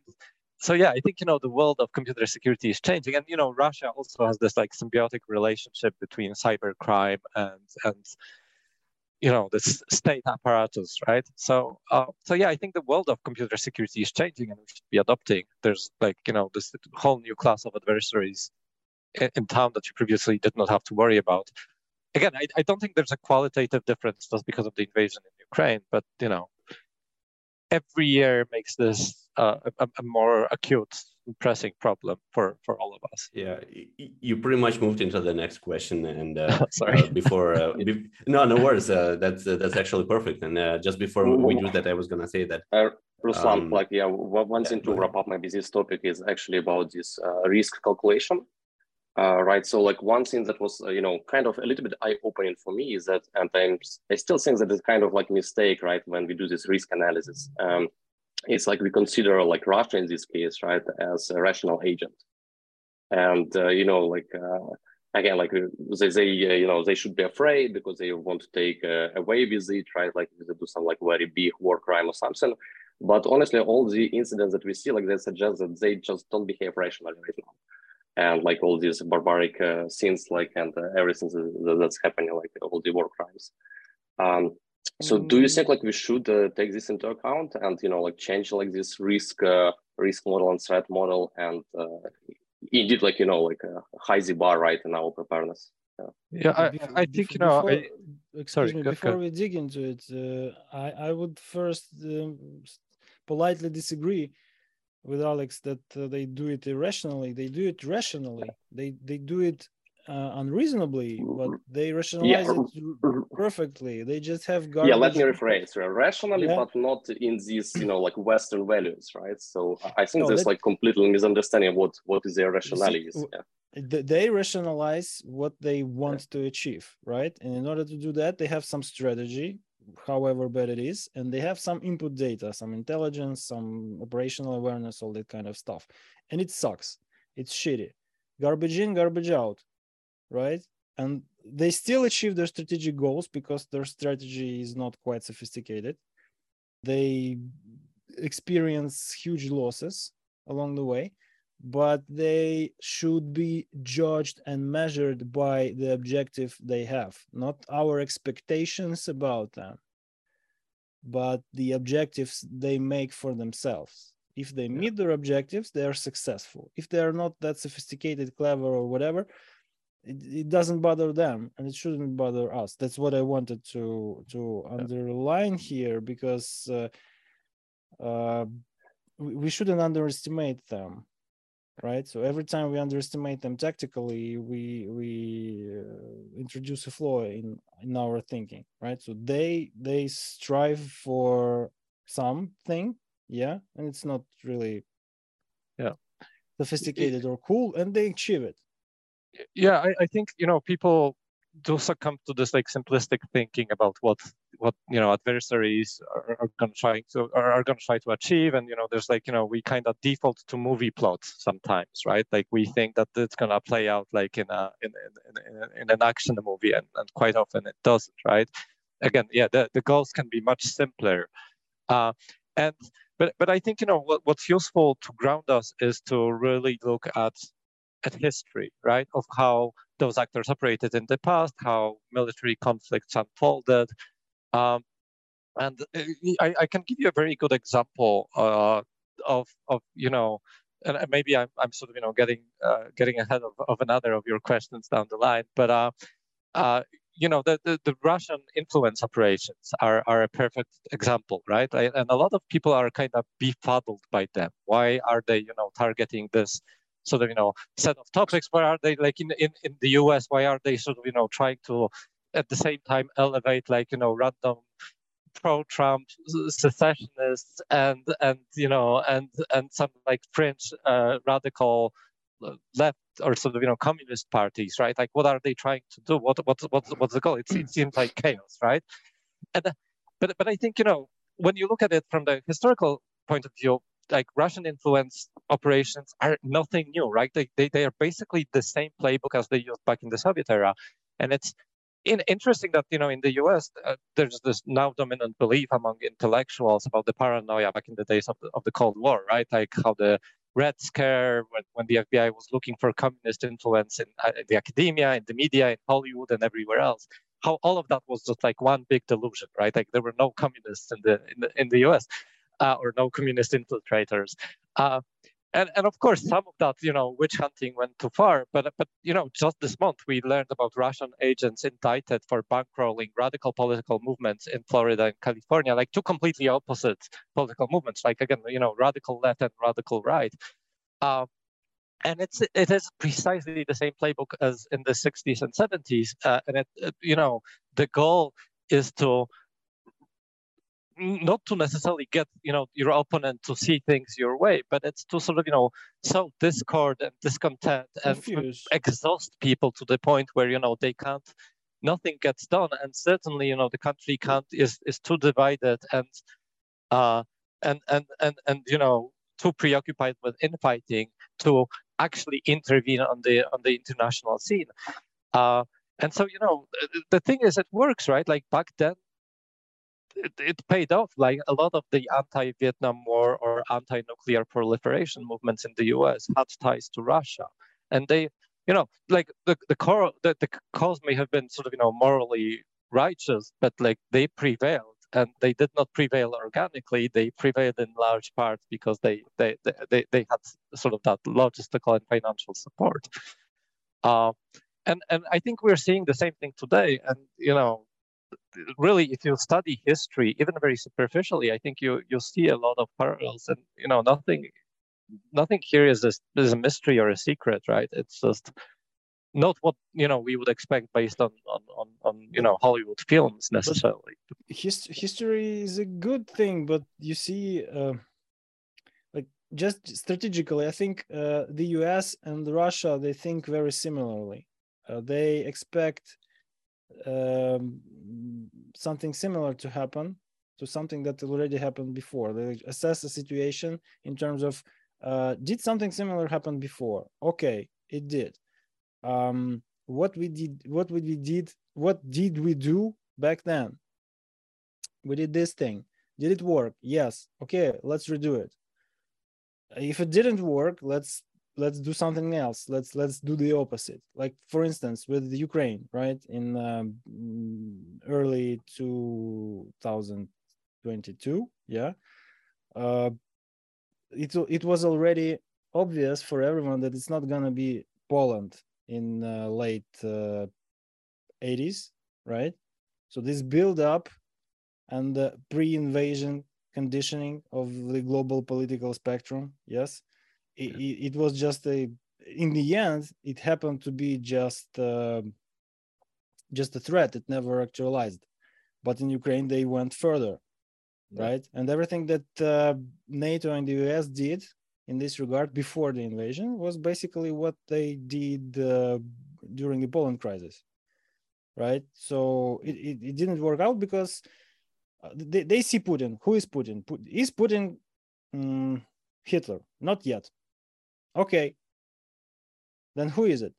so, yeah, I think, you know, the world of computer security is changing. And, you know, Russia also has this, like, symbiotic relationship between cybercrime and, and you know, this state apparatus, right? So, uh, so yeah, I think the world of computer security is changing and we should be adopting. There's, like, you know, this whole new class of adversaries in, in town that you previously did not have to worry about. Again, I, I don't think there's a qualitative difference just because of the invasion in Ukraine, but, you know, every year makes this uh, a, a more acute, pressing problem for, for all of us. Yeah, you pretty much moved into the next question, and uh, sorry uh, before uh, be no, no worries. Uh, that's uh, that's actually perfect. And uh, just before we do that, I was gonna say that. Uh, Ruslan, um, like yeah, one thing yeah, to wrap up maybe this topic is actually about this uh, risk calculation. Uh, right. So like one thing that was, uh, you know, kind of a little bit eye-opening for me is that, and I'm, I still think that it's kind of like mistake, right? When we do this risk analysis, um, it's like we consider like Russia in this case, right, as a rational agent. And, uh, you know, like, uh, again, like they, they uh, you know, they should be afraid because they want to take uh, away with it, right? Like they do some like very big war crime or something. But honestly, all the incidents that we see, like they suggest that they just don't behave rationally right now. And like all these barbaric uh, scenes, like, and uh, everything that, that's happening, like all the war crimes. Um, so mm. do you think like we should uh, take this into account and, you know, like change like this risk uh, risk model and threat model and uh, indeed, like, you know, like uh, high the bar, right, in our preparedness? Yeah, yeah I, before, I think, you know, before, I, excuse sorry, me, before ahead. we dig into it, uh, I, I would first um, politely disagree with Alex that uh, they do it irrationally. They do it rationally. They they do it uh, unreasonably, but they rationalize yeah. it perfectly. They just have garbage. Yeah, let me rephrase. Rationally, yeah. but not in these, you know, like Western values, right? So I think no, there's let... like complete misunderstanding of what, what is their rationality. See, yeah. They rationalize what they want yeah. to achieve, right? And in order to do that, they have some strategy, however bad it is, and they have some input data, some intelligence, some operational awareness, all that kind of stuff. And it sucks. It's shitty. Garbage in, garbage out, right? And they still achieve their strategic goals because their strategy is not quite sophisticated. They experience huge losses along the way, but they should be judged and measured by the objective they have, not our expectations about them, but the objectives they make for themselves. If they meet their objectives, they are successful. If they are not that sophisticated, clever, or whatever, it, it doesn't bother them, and it shouldn't bother us. That's what I wanted to, to underline here, because uh, uh, we, we shouldn't underestimate them. Right, so every time we underestimate them tactically, we we uh, introduce a flaw in in our thinking. Right, so they they strive for something, yeah, and it's not really yeah sophisticated it, or cool, and they achieve it. Yeah, I, I think you know people do succumb to this like simplistic thinking about what what you know adversaries are, are going to try to are, are going to try to achieve, and you know there's like you know we kind of default to movie plots sometimes, right? Like we think that it's going to play out like in a in in, in, in an action movie, and, and quite often it doesn't, right? Again, yeah, the, the goals can be much simpler, uh, and but but I think you know what, what's useful to ground us is to really look at at history, right? Of how those actors operated in the past, how military conflicts unfolded. Um, and I, I can give you a very good example uh, of, of, you know, and maybe I'm, I'm sort of, you know, getting uh, getting ahead of, of another of your questions down the line. But, uh, uh, you know, the, the, the Russian influence operations are, are a perfect example, right? And a lot of people are kind of befuddled by them. Why are they, you know, targeting this sort of, you know, set of topics. Why are they like in, in, in the U S, why are they sort of, you know, trying to at the same time elevate like, you know, random pro-Trump secessionists and, and you know, and, and some like fringe uh, radical left or sort of, you know, communist parties, right? Like, what are they trying to do? What, what, what, what's the goal? It, it seems like chaos, right? And, but, but I think, you know, when you look at it from the historical point of view, like Russian influence operations are nothing new, right? They, they, they are basically the same playbook as they used back in the Soviet era. And it's in, interesting that, you know, in the U S, uh, there's this now dominant belief among intellectuals about the paranoia back in the days of the, of the Cold War, right? Like how the Red Scare, when, when the F B I was looking for communist influence in uh, the academia, in the media, in Hollywood and everywhere else, how all of that was just like one big delusion, right? Like there were no communists in the in the, in the U S uh, or no communist infiltrators. Uh, and, and of course, some of that, you know, witch hunting went too far. But, but you know, just this month, we learned about Russian agents indicted for bankrolling radical political movements in Florida and California, like two completely opposite political movements, like, again, you know, radical left and radical right. Uh, And it's it is precisely the same playbook as in the sixties and seventies, uh, and it, it, you know, the goal is to not to necessarily get, you know, your opponent to see things your way, but it's to sort of, you know, sow discord and discontent and exhaust people to the point where, you know, they can't, nothing gets done, and certainly, you know, the country can't is is too divided and uh and and and and you know, too preoccupied with infighting to actually intervene on the on the international scene. Uh, and so, you know, the, the thing is, it works, right? Like back then, it, it paid off. Like a lot of the anti-Vietnam War or anti-nuclear proliferation movements in the U S had ties to Russia. And they, you know, like the, the core, the, the cause may have been sort of, you know, morally righteous, but like they prevailed. And they did not prevail organically. They prevailed in large part because they they they, they had sort of that logistical and financial support. Uh, and and I think we're seeing the same thing today. And you know, really, if you study history, even very superficially, I think you you see a lot of parallels. And you know, nothing nothing here is a, is a mystery or a secret, right? It's just not what, you know, we would expect based on, on, on, on you know, Hollywood films necessarily. Hist history is a good thing, but you see, uh, like just strategically, I think uh, the U S and Russia, they think very similarly. Uh, they expect um, something similar to happen to something that already happened before. They assess the situation in terms of, uh, did something similar happen before? Okay, it did. Um, what we did, what we did, what did we do back then? We did this thing. Did it work? Yes. Okay, let's redo it. If it didn't work, let's let's do something else. Let's let's do the opposite. Like for instance, with the Ukraine, right? In um, early two thousand twenty-two, yeah, uh, it it was already obvious for everyone that it's not gonna be Poland in uh, late uh, eighties, right? So this build up and the pre-invasion conditioning of the global political spectrum, yes, it, yeah. it was just a, in the end, it happened to be just, uh, just a threat. It never actualized. But in Ukraine, they went further, yeah. right? And everything that uh, NATO and the U S did in this regard before the invasion was basically what they did uh, during the Poland crisis, right? So it, it, it didn't work out because they, they see Putin. Who is Putin? Putin is Putin um, Hitler? Not yet. Okay. Then who is it?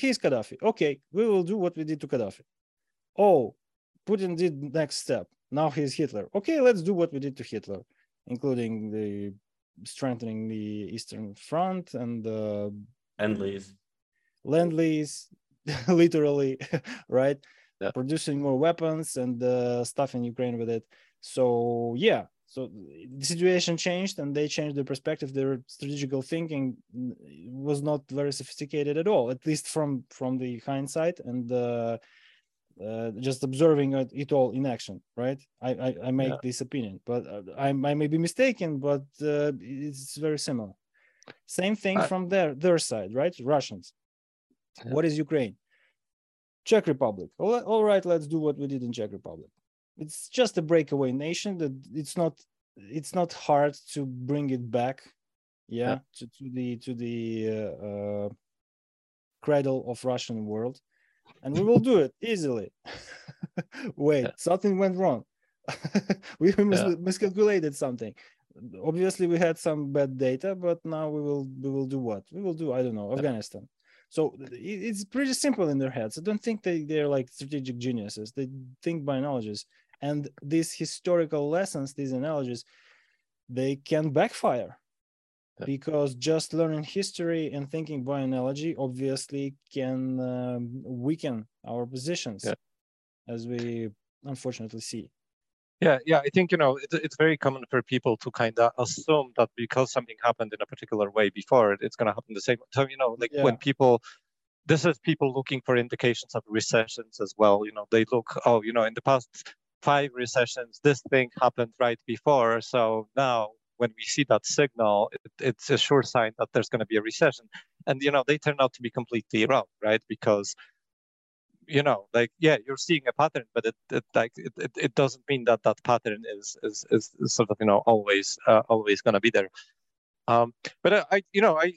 He's Gaddafi. Okay, we will do what we did to Gaddafi. Oh, Putin did next step. Now he's Hitler. Okay, let's do what we did to Hitler, including the strengthening the Eastern Front and uh, End-lease. Land-lease, literally, right? Yeah. Producing more weapons and uh, stuff in Ukraine with it. So yeah, so the situation changed and they changed their perspective. Their strategical thinking was not very sophisticated at all, at least from from the hindsight and uh, uh, just observing it all in action, right? I I, I make yeah. this opinion, but I I may be mistaken, but uh, it's very similar. Same thing uh, from their their side, right? Russians. Yeah. What is Ukraine? Czech Republic. All right, let's do what we did in Czech Republic. It's just a breakaway nation that it's not it's not hard to bring it back, yeah, yeah. To, to the to the uh, uh, cradle of Russian world, and we will do it easily. Wait, yeah. Something went wrong. we mis yeah. miscalculated something. Obviously, we had some bad data, but now we will we will do what we will do. I don't know, yeah. Afghanistan. So it's pretty simple in their heads. I don't think they, they're like strategic geniuses. They think by analogies. And these historical lessons, these analogies, they can backfire. Yeah. Because just learning history and thinking by analogy obviously can um, weaken our positions, yeah. as we unfortunately see. Yeah, yeah, I think, you know, it, it's very common for people to kind of assume that because something happened in a particular way before, it, it's going to happen the same time, you know, like yeah. when people, this is people looking for indications of recessions as well, you know, they look, oh, you know, in the past five recessions, this thing happened right before. So now when we see that signal, it, it's a sure sign that there's going to be a recession. And, you know, they turn out to be completely wrong, right? Because you know, like, yeah, you're seeing a pattern, but it, it like it, it, it doesn't mean that that pattern is is, is sort of, you know, always uh, always going to be there. Um, but I, you know, I,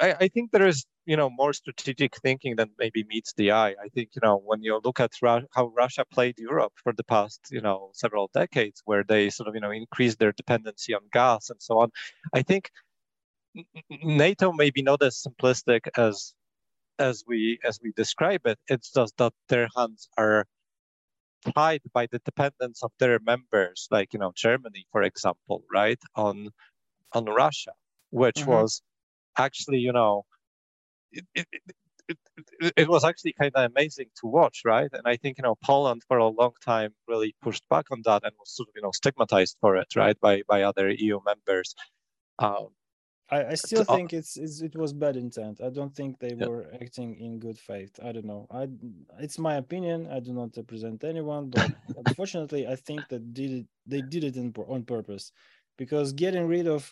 I I think there is, you know, more strategic thinking than maybe meets the eye. I think, you know, when you look at Ru how Russia played Europe for the past, you know, several decades, where they sort of, you know, increased their dependency on gas and so on. I think NATO may be not as simplistic as as we as we describe it. It's just that their hands are tied by the dependence of their members, like, you know, Germany, for example, right, on on Russia, which mm-hmm. was actually, you know, it it, it, it it was actually kind of amazing to watch, right? And I think, you know, Poland for a long time really pushed back on that and was sort of, you know, stigmatized for it, right, by by other E U members. Um, I, I still think it's, it's it was bad intent. I don't think they yeah. were acting in good faith. I don't know. I it's my opinion. I do not represent anyone, but unfortunately, I think that did it, they did it in, on purpose, because getting rid of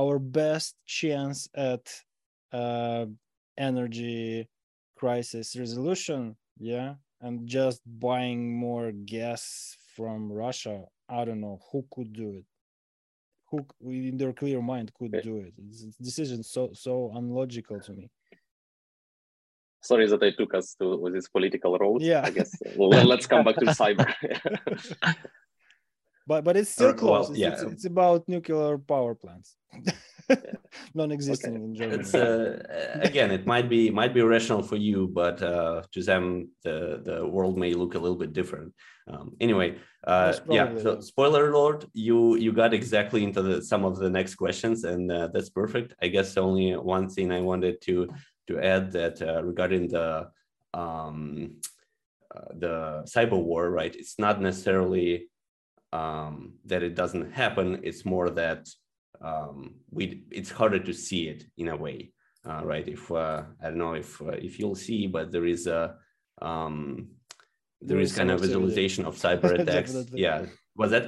our best chance at uh, energy crisis resolution, yeah, and just buying more gas from Russia. I don't know who could do it. Who in their clear mind could okay. do it? It's a decision so so unlogical to me. Sorry that I took us to this political road. Yeah, I guess. Well, let's come back to cyber. but but it's still close. Well, yeah. it's, it's, it's about nuclear power plants, yeah. non-existent okay. in Germany. It's, uh, again, it might be might be rational for you, but uh, to them, the the world may look a little bit different. Um, anyway, uh, yeah. So, spoiler alert, you you got exactly into the, some of the next questions, and uh, that's perfect. I guess only one thing I wanted to to add that uh, regarding the um, uh, the cyber war, right? It's not necessarily um, that it doesn't happen. It's more that um, we it's harder to see it in a way, uh, right? If uh, I don't know if uh, if you'll see, but there is a um, There, there is kind of visualization of cyber attacks. Yeah. Was that?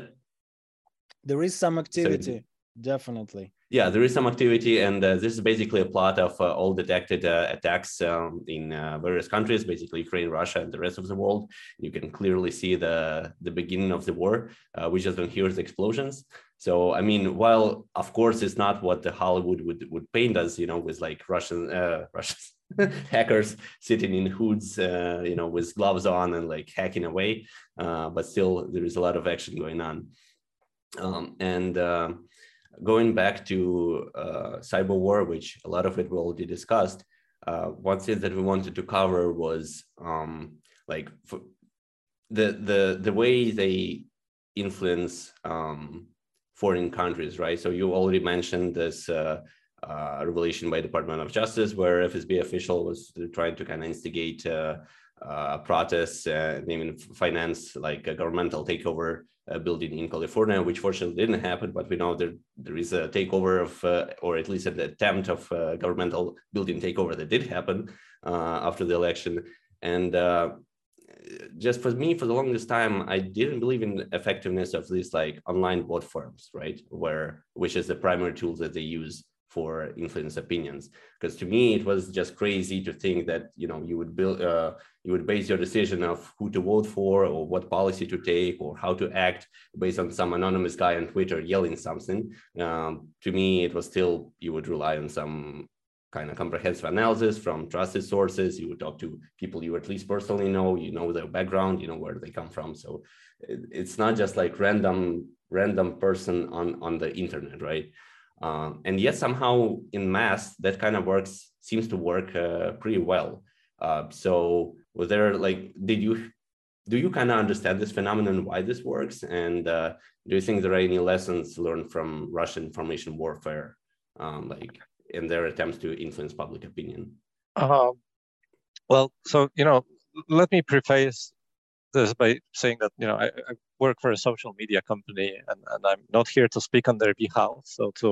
There is some activity, so, definitely. Yeah, there is some activity. And uh, this is basically a plot of uh, all detected uh, attacks um, in uh, various countries, basically Ukraine, Russia, and the rest of the world. You can clearly see the, the beginning of the war. Uh, we just don't hear the explosions. So, I mean, while, of course, it's not what the Hollywood would, would paint us, you know, with like Russian, uh, Russians. hackers sitting in hoods, uh, you know, with gloves on and like hacking away. Uh, but still, there is a lot of action going on. Um, and uh, going back to uh, cyber war, which a lot of it we already discussed, uh, one thing that we wanted to cover was um, like for the the the way they influence um, foreign countries, right? So you already mentioned this. Uh, Uh, revelation by Department of Justice, where F S B official was trying to kind of instigate uh, uh, protests uh, and even finance like a governmental takeover uh, building in California, which fortunately didn't happen, but we know there, there is a takeover of, uh, or at least an attempt of uh, governmental building takeover that did happen uh, after the election. And uh, just for me, for the longest time, I didn't believe in the effectiveness of these like online platforms, right? Where, which is the primary tool that they use for influence opinions. Because to me, it was just crazy to think that, you know, you would build, uh, you would base your decision of who to vote for or what policy to take or how to act based on some anonymous guy on Twitter yelling something. Um, to me, it was still, you would rely on some kind of comprehensive analysis from trusted sources. You would talk to people you at least personally know, you know their background, you know where they come from. So it's not just like random, random person on, on the internet, right? Um, and yet somehow in mass, that kind of works, seems to work uh, pretty well. Uh, so was there like, did you, do you kind of understand this phenomenon, why this works? And uh, do you think there are any lessons learned from Russian information warfare, um, like in their attempts to influence public opinion? Uh, well, so, you know, let me preface this by saying that, you know, I, I work for a social media company and, and I'm not here to speak on their behalf. So to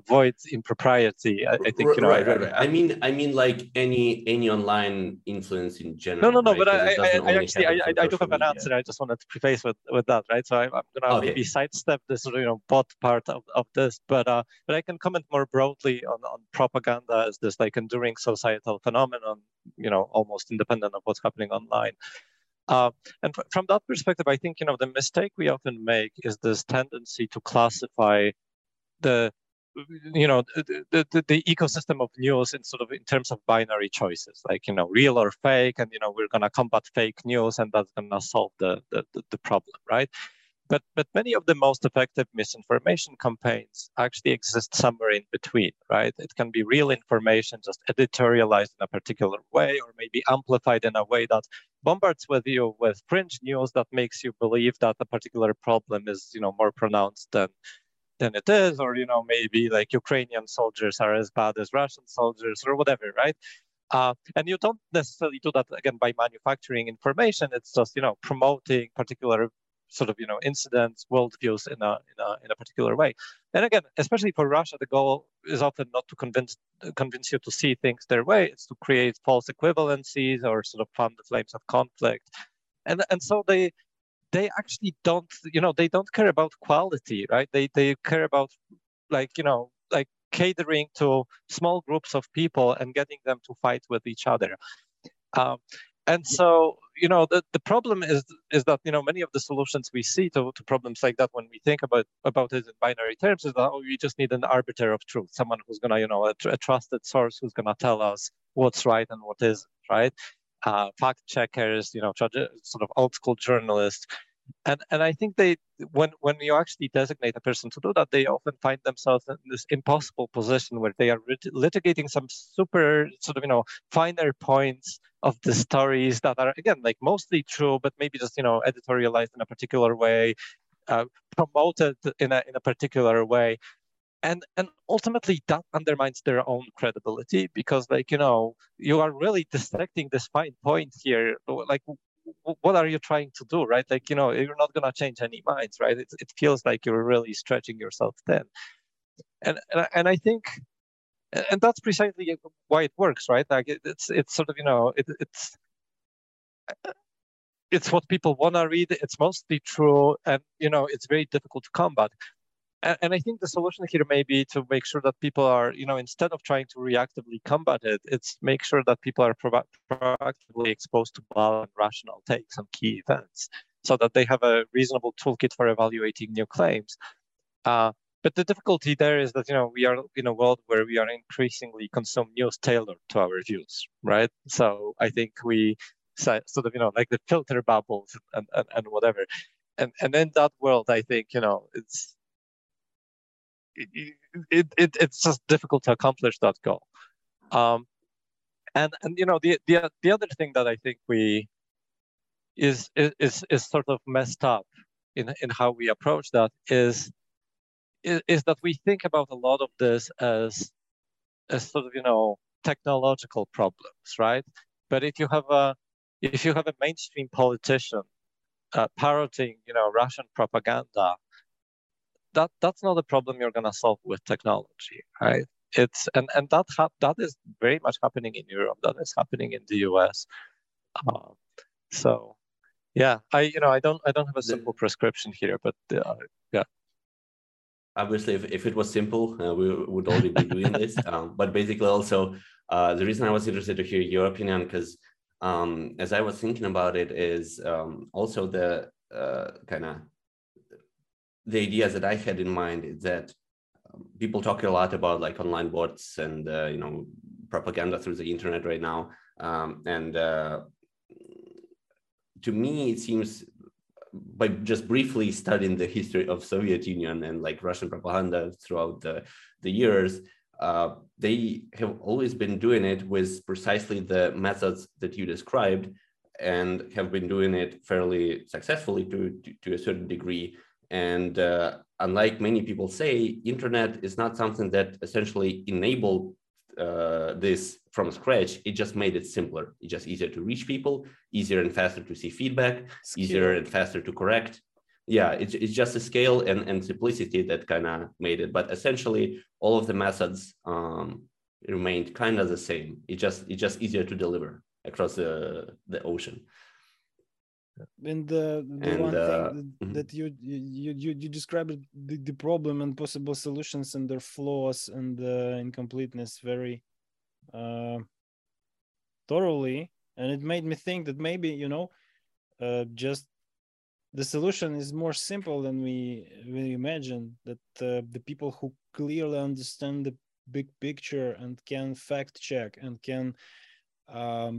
avoid impropriety, I, I think, you know, right, right, right. I mean, I mean, like any any online influence in general. No, no, no. Right? But I, I, I actually, I, I, I do have an answer. I just wanted to preface with, with that, right? So I, I'm gonna okay. maybe sidestep this, you know, bot part of, of this, but uh, but I can comment more broadly on on propaganda as this like enduring societal phenomenon, you know, almost independent of what's happening online. Uh, and fr- from that perspective, I think, you know, the mistake we often make is this tendency to classify the, you know, the, the, the ecosystem of news in sort of in terms of binary choices, like, you know, real or fake, and, you know, we're going to combat fake news and that's going to solve the, the, the problem, right? But, but many of the most effective misinformation campaigns actually exist somewhere in between, right? It can be real information, just editorialized in a particular way, or maybe amplified in a way that bombards with you with fringe news that makes you believe that a particular problem is, you know, more pronounced than than it is, or, you know, maybe like Ukrainian soldiers are as bad as Russian soldiers or whatever, right? Uh, and you don't necessarily do that, again, by manufacturing information. It's just, you know, promoting particular sort of, you know, incidents, worldviews in a, in a in a particular way. And again, especially for Russia, the goal is often not to convince convince you to see things their way. It's to create false equivalencies or sort of fan the flames of conflict. And and so they they actually don't, you know, they don't care about quality, right? They they care about like, you know, like catering to small groups of people and getting them to fight with each other. Um, And so, you know, the, the problem is is that, you know, many of the solutions we see to, to problems like that when we think about, about it in binary terms is that, oh, we just need an arbiter of truth, someone who's going to, you know, a, a trusted source who's going to tell us what's right and what isn't, right? Uh, fact checkers, you know, sort of old school journalists. And and I think they, when, when you actually designate a person to do that, they often find themselves in this impossible position where they are rit- litigating some super sort of, you know, finer points of the stories that are, again, like mostly true, but maybe just, you know, editorialized in a particular way, uh, promoted in a in a particular way. And and ultimately that undermines their own credibility because, like, you know, you are really dissecting this fine point here, like, what are you trying to do, right? Like, you know, you're not going to change any minds, right? It, it feels like you're really stretching yourself thin. And, and and I think, and that's precisely why it works, right? Like it, it's it's sort of, you know, it, it's it's what people want to read. It's mostly true. And, you know, it's very difficult to combat. And, and I think the solution here may be to make sure that people are, you know, instead of trying to reactively combat it, it's make sure that people are pro- proactively exposed to valid and rational takes on key events so that they have a reasonable toolkit for evaluating new claims. Uh, but the difficulty there is that, you know, we are in a world where we are increasingly consume news tailored to our views, right? So I think we sort of, you know, like the filter bubbles and, and, and whatever. And, and in that world, I think, you know, it's, It, it it it's just difficult to accomplish that goal, um, and and you know the the the other thing that I think we is is is sort of messed up in in how we approach that is is, is that we think about a lot of this as as sort of, you know, technological problems, right? But if you have a if you have a mainstream politician uh, parroting, you know, Russian propaganda, That that's not a problem you're gonna solve with technology, right? It's and and that ha- that is very much happening in Europe. That is happening in the U S. Um, so, yeah, I you know I don't I don't have a simple prescription here, but uh, yeah. obviously, if, if it was simple, uh, we would already be doing this. Um, but basically, also, uh, the reason I was interested to hear your opinion, because um, as I was thinking about it, is um, also the uh, kind of the idea that I had in mind is that people talk a lot about like online bots and, uh, you know, propaganda through the internet right now. Um, and uh, to me, it seems, by just briefly studying the history of Soviet Union and like Russian propaganda throughout the, the years, uh, they have always been doing it with precisely the methods that you described, and have been doing it fairly successfully to, to, to a certain degree. And uh, unlike many people say, internet is not something that essentially enabled uh, this from scratch. It just made it simpler. It's just easier to reach people, easier and faster to see feedback, scale. easier and faster to correct. Yeah, it's, it's just the scale and, and simplicity that kind of made it. But essentially, all of the methods um, remained kind of the same. It just it's just easier to deliver across the, the ocean. And the, the and, one uh, thing that you you you, you described the, the problem and possible solutions and their flaws and uh, incompleteness very uh, thoroughly, and it made me think that maybe you know uh, just the solution is more simple than we we imagine. That uh, the people who clearly understand the big picture and can fact check and can Um,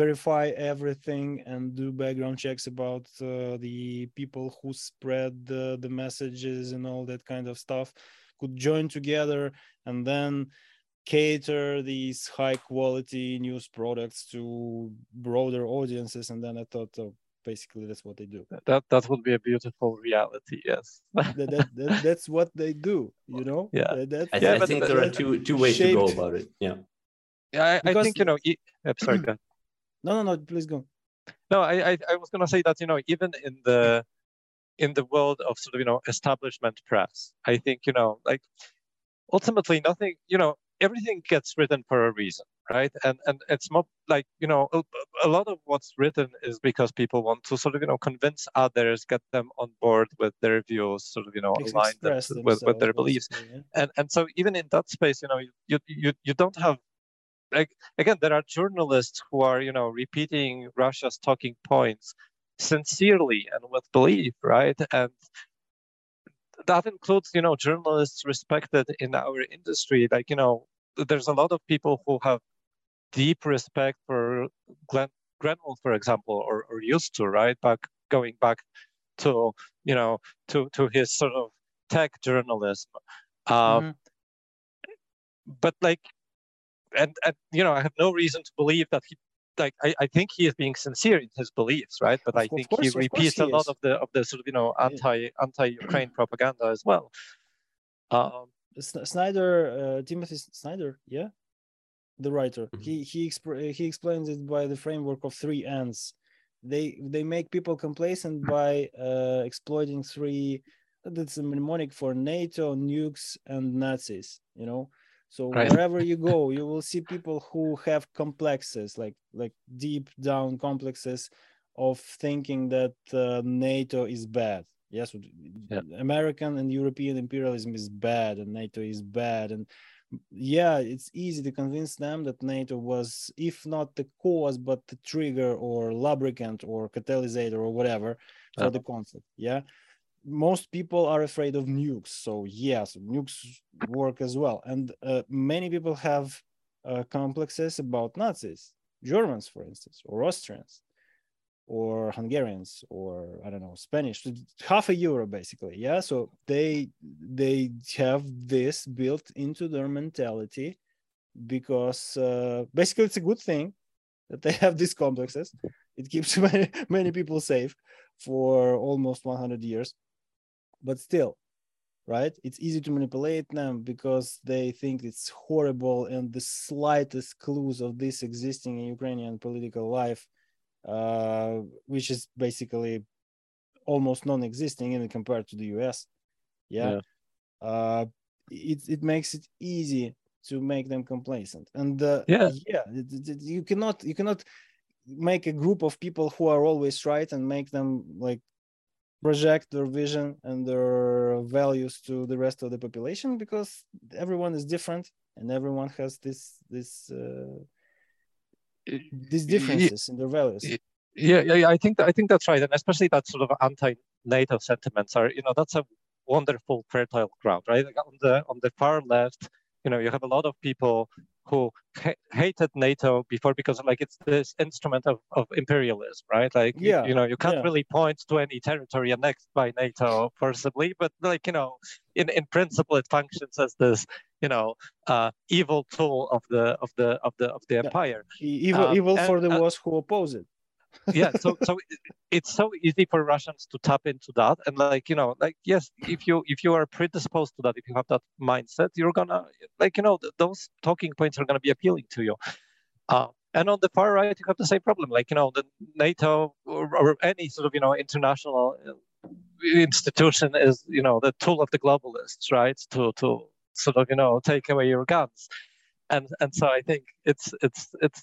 verify everything and do background checks about uh, the people who spread the, the messages and all that kind of stuff could join together and then cater these high quality news products to broader audiences. And then I thought, oh, basically that's what they do. That that would be a beautiful reality, yes. that, that, that, that's what they do, you know? Yeah, that, that's, I, yeah, I think there are two, two ways shaped. to go about it, yeah. Yeah, I, I think, you know, it, I'm sorry, go ahead. No, no, no, please go. No, I, I, I was going to say that, you know, even in the, in the world of sort of, you know, establishment press, I think, you know, like, ultimately nothing, you know, everything gets written for a reason, right? And and it's more like, you know, a, a lot of what's written is because people want to sort of, you know, convince others, get them on board with their views, sort of, you know, align them with, with their beliefs. Yeah. And and so even in that space, you know, you you you don't have, like, again, there are journalists who are, you know, repeating Russia's talking points sincerely and with belief, right? And that includes, you know, journalists respected in our industry. Like, you know, there's a lot of people who have deep respect for Glenn Grenwell, for example, or, or used to, right? Back going back to, you know, to, to his sort of tech journalism. Um, mm-hmm. But like, And, and, you know, I have no reason to believe that he, like, I, I think he is being sincere in his beliefs, right? But I think he repeats a lot of the, of the sort of, you know, anti, anti-Ukraine propaganda as well. Um, Snyder, uh, Timothy Snyder, yeah? The writer, mm-hmm. he, he, exp- he explains it by the framework of three ends. They, they make people complacent by uh, exploiting three, that's a mnemonic for NATO, nukes, and Nazis, you know? So right. Wherever you go, you will see people who have complexes, like like deep down complexes of thinking that uh, NATO is bad. Yes, yeah. American and European imperialism is bad and NATO is bad. And yeah, it's easy to convince them that NATO was, if not the cause, but the trigger or lubricant or catalysator or whatever for yeah. the conflict. Yeah. Most people are afraid of nukes, so yes, nukes work as well. And uh, many people have uh, complexes about Nazis, Germans, for instance, or Austrians, or Hungarians, or I don't know, Spanish. Half a euro, basically. Yeah, so they they have this built into their mentality because uh, basically it's a good thing that they have these complexes. It keeps many, many people safe for almost one hundred years. But still, right? It's easy to manipulate them because they think it's horrible, and the slightest clues of this existing in Ukrainian political life, uh, which is basically almost non-existing even compared to the U S. Yeah, yeah. Uh, it it makes it easy to make them complacent, and uh, yeah, yeah, you cannot you cannot make a group of people who are always right and make them like project their vision and their values to the rest of the population, because everyone is different and everyone has this this uh, these differences in their values. Yeah, yeah, I think that, I think that's right, and especially that sort of anti-NATO sentiments are, you know, that's a wonderful fertile ground, right? Like on the on the far left, you know, you have a lot of people who ha hated NATO before because, like, it's this instrument of, of imperialism, right? Like, yeah, you, you know, you can't yeah. really point to any territory annexed by NATO forcibly, but, like, you know, in, in principle, it functions as this, you know, uh, evil tool of the of the of the of the yeah. empire. Evil, um, evil and, for the uh, ones who oppose it. yeah, so so it's so easy for Russians to tap into that, and, like, you know, like, yes, if you if you are predisposed to that, if you have that mindset, you're gonna, like, you know, th those talking points are gonna be appealing to you. Uh, and on the far right, you have the same problem, like, you know, the NATO or, or any sort of, you know, international institution is, you know, the tool of the globalists, right? To to sort of, you know, take away your guns. And and so I think it's it's it's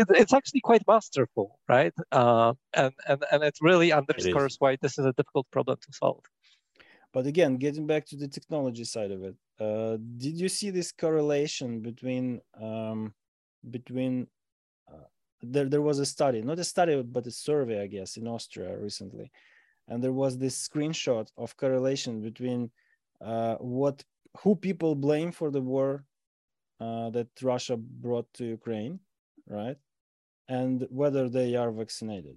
it's it's actually quite masterful, right? Uh, and and and it really underscores it why this is a difficult problem to solve. But again, getting back to the technology side of it, uh, did you see this correlation between um, between uh, there there was a study, not a study but a survey, I guess, in Austria recently, and there was this screenshot of correlation between uh, what who people blame for the war Uh, that Russia brought to Ukraine, right? And whether they are vaccinated.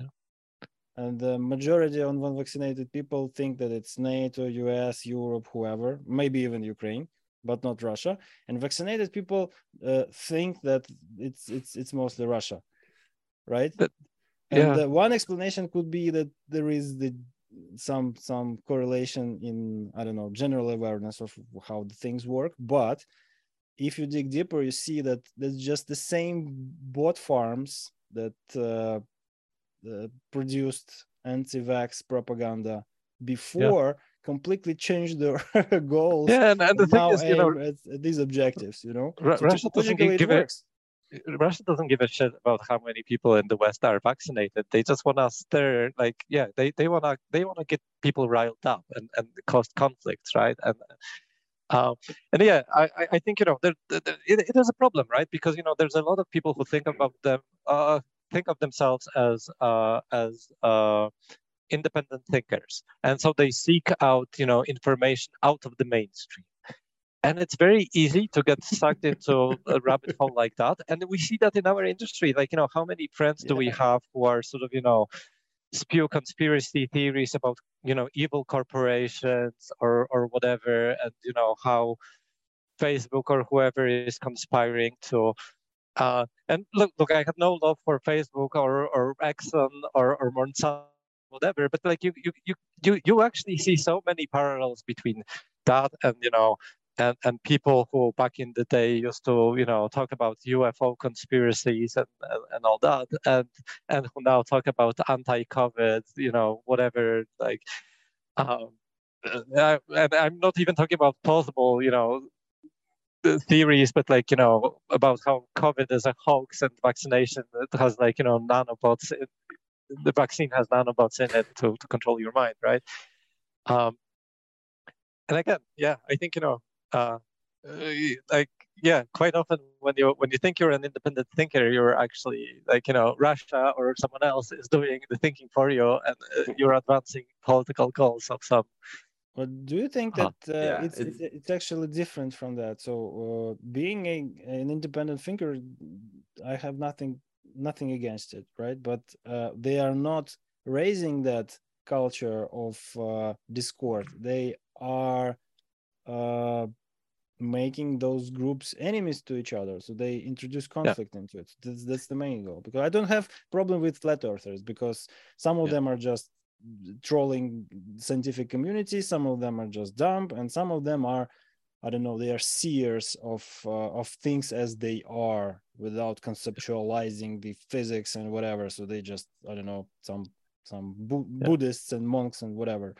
Yeah. And the majority of unvaccinated people think that it's NATO, U S, Europe, whoever, maybe even Ukraine, but not Russia. And vaccinated people uh, think that it's it's it's mostly Russia, right? But, yeah. And uh, one explanation could be that there is the some some correlation in, I don't know, general awareness of how the things work, but if you dig deeper, you see that that's just the same bot farms that uh, uh, produced anti-vax propaganda before yeah. completely changed their goals. Yeah, and, and the thing is, you know, at, at these objectives, you know, R so Russia doesn't give a, Russia doesn't give a shit about how many people in the West are vaccinated. They just want to stir, like, yeah, they they want to they want to get people riled up and and cause conflicts, right? And Um, and yeah, I, I think, you know, there, there, it, it is a problem, right? Because, you know, there's a lot of people who think about them, uh, think of themselves as uh, as uh, independent thinkers, and so they seek out, you know, information out of the mainstream, and it's very easy to get sucked into a rabbit hole like that. And we see that in our industry, like, you know, how many friends do yeah. we have who are sort of, you know, spew conspiracy theories about, you know, evil corporations or or whatever, and, you know, how Facebook or whoever is conspiring to uh and look look I have no love for Facebook or or Exxon or or Monsanto, whatever, but, like, you you you you you actually see so many parallels between that and, you know, and and people who back in the day used to, you know, talk about U F O conspiracies and and, and all that, and and who now talk about anti-COVID, you know, whatever, like, um, I, and I'm not even talking about plausible, you know, theories, but, like, you know, about how COVID is a hoax and vaccination that has, like, you know, nanobots, it, the vaccine has nanobots in it to to control your mind, right? Um, and again, yeah, I think, you know, Uh, like, yeah, quite often when you when you think you're an independent thinker, you're actually, like, you know, Russia or someone else is doing the thinking for you, and uh, you're advancing political goals of some. But do you think that huh. uh, yeah, it's, it's it's actually different from that? So uh, being a, an independent thinker, I have nothing nothing against it, right? But uh, they are not raising that culture of uh, discord. They are uh making those groups enemies to each other, so they introduce conflict yeah. into it. That's, that's the main goal, because I don't have problem with flat earthers, because some of yeah. them are just trolling scientific community, some of them are just dumb, and some of them are, I don't know, they are seers of uh, of things as they are without conceptualizing the physics and whatever, so they just, I don't know, some some Bu yeah. Buddhists and monks and whatever.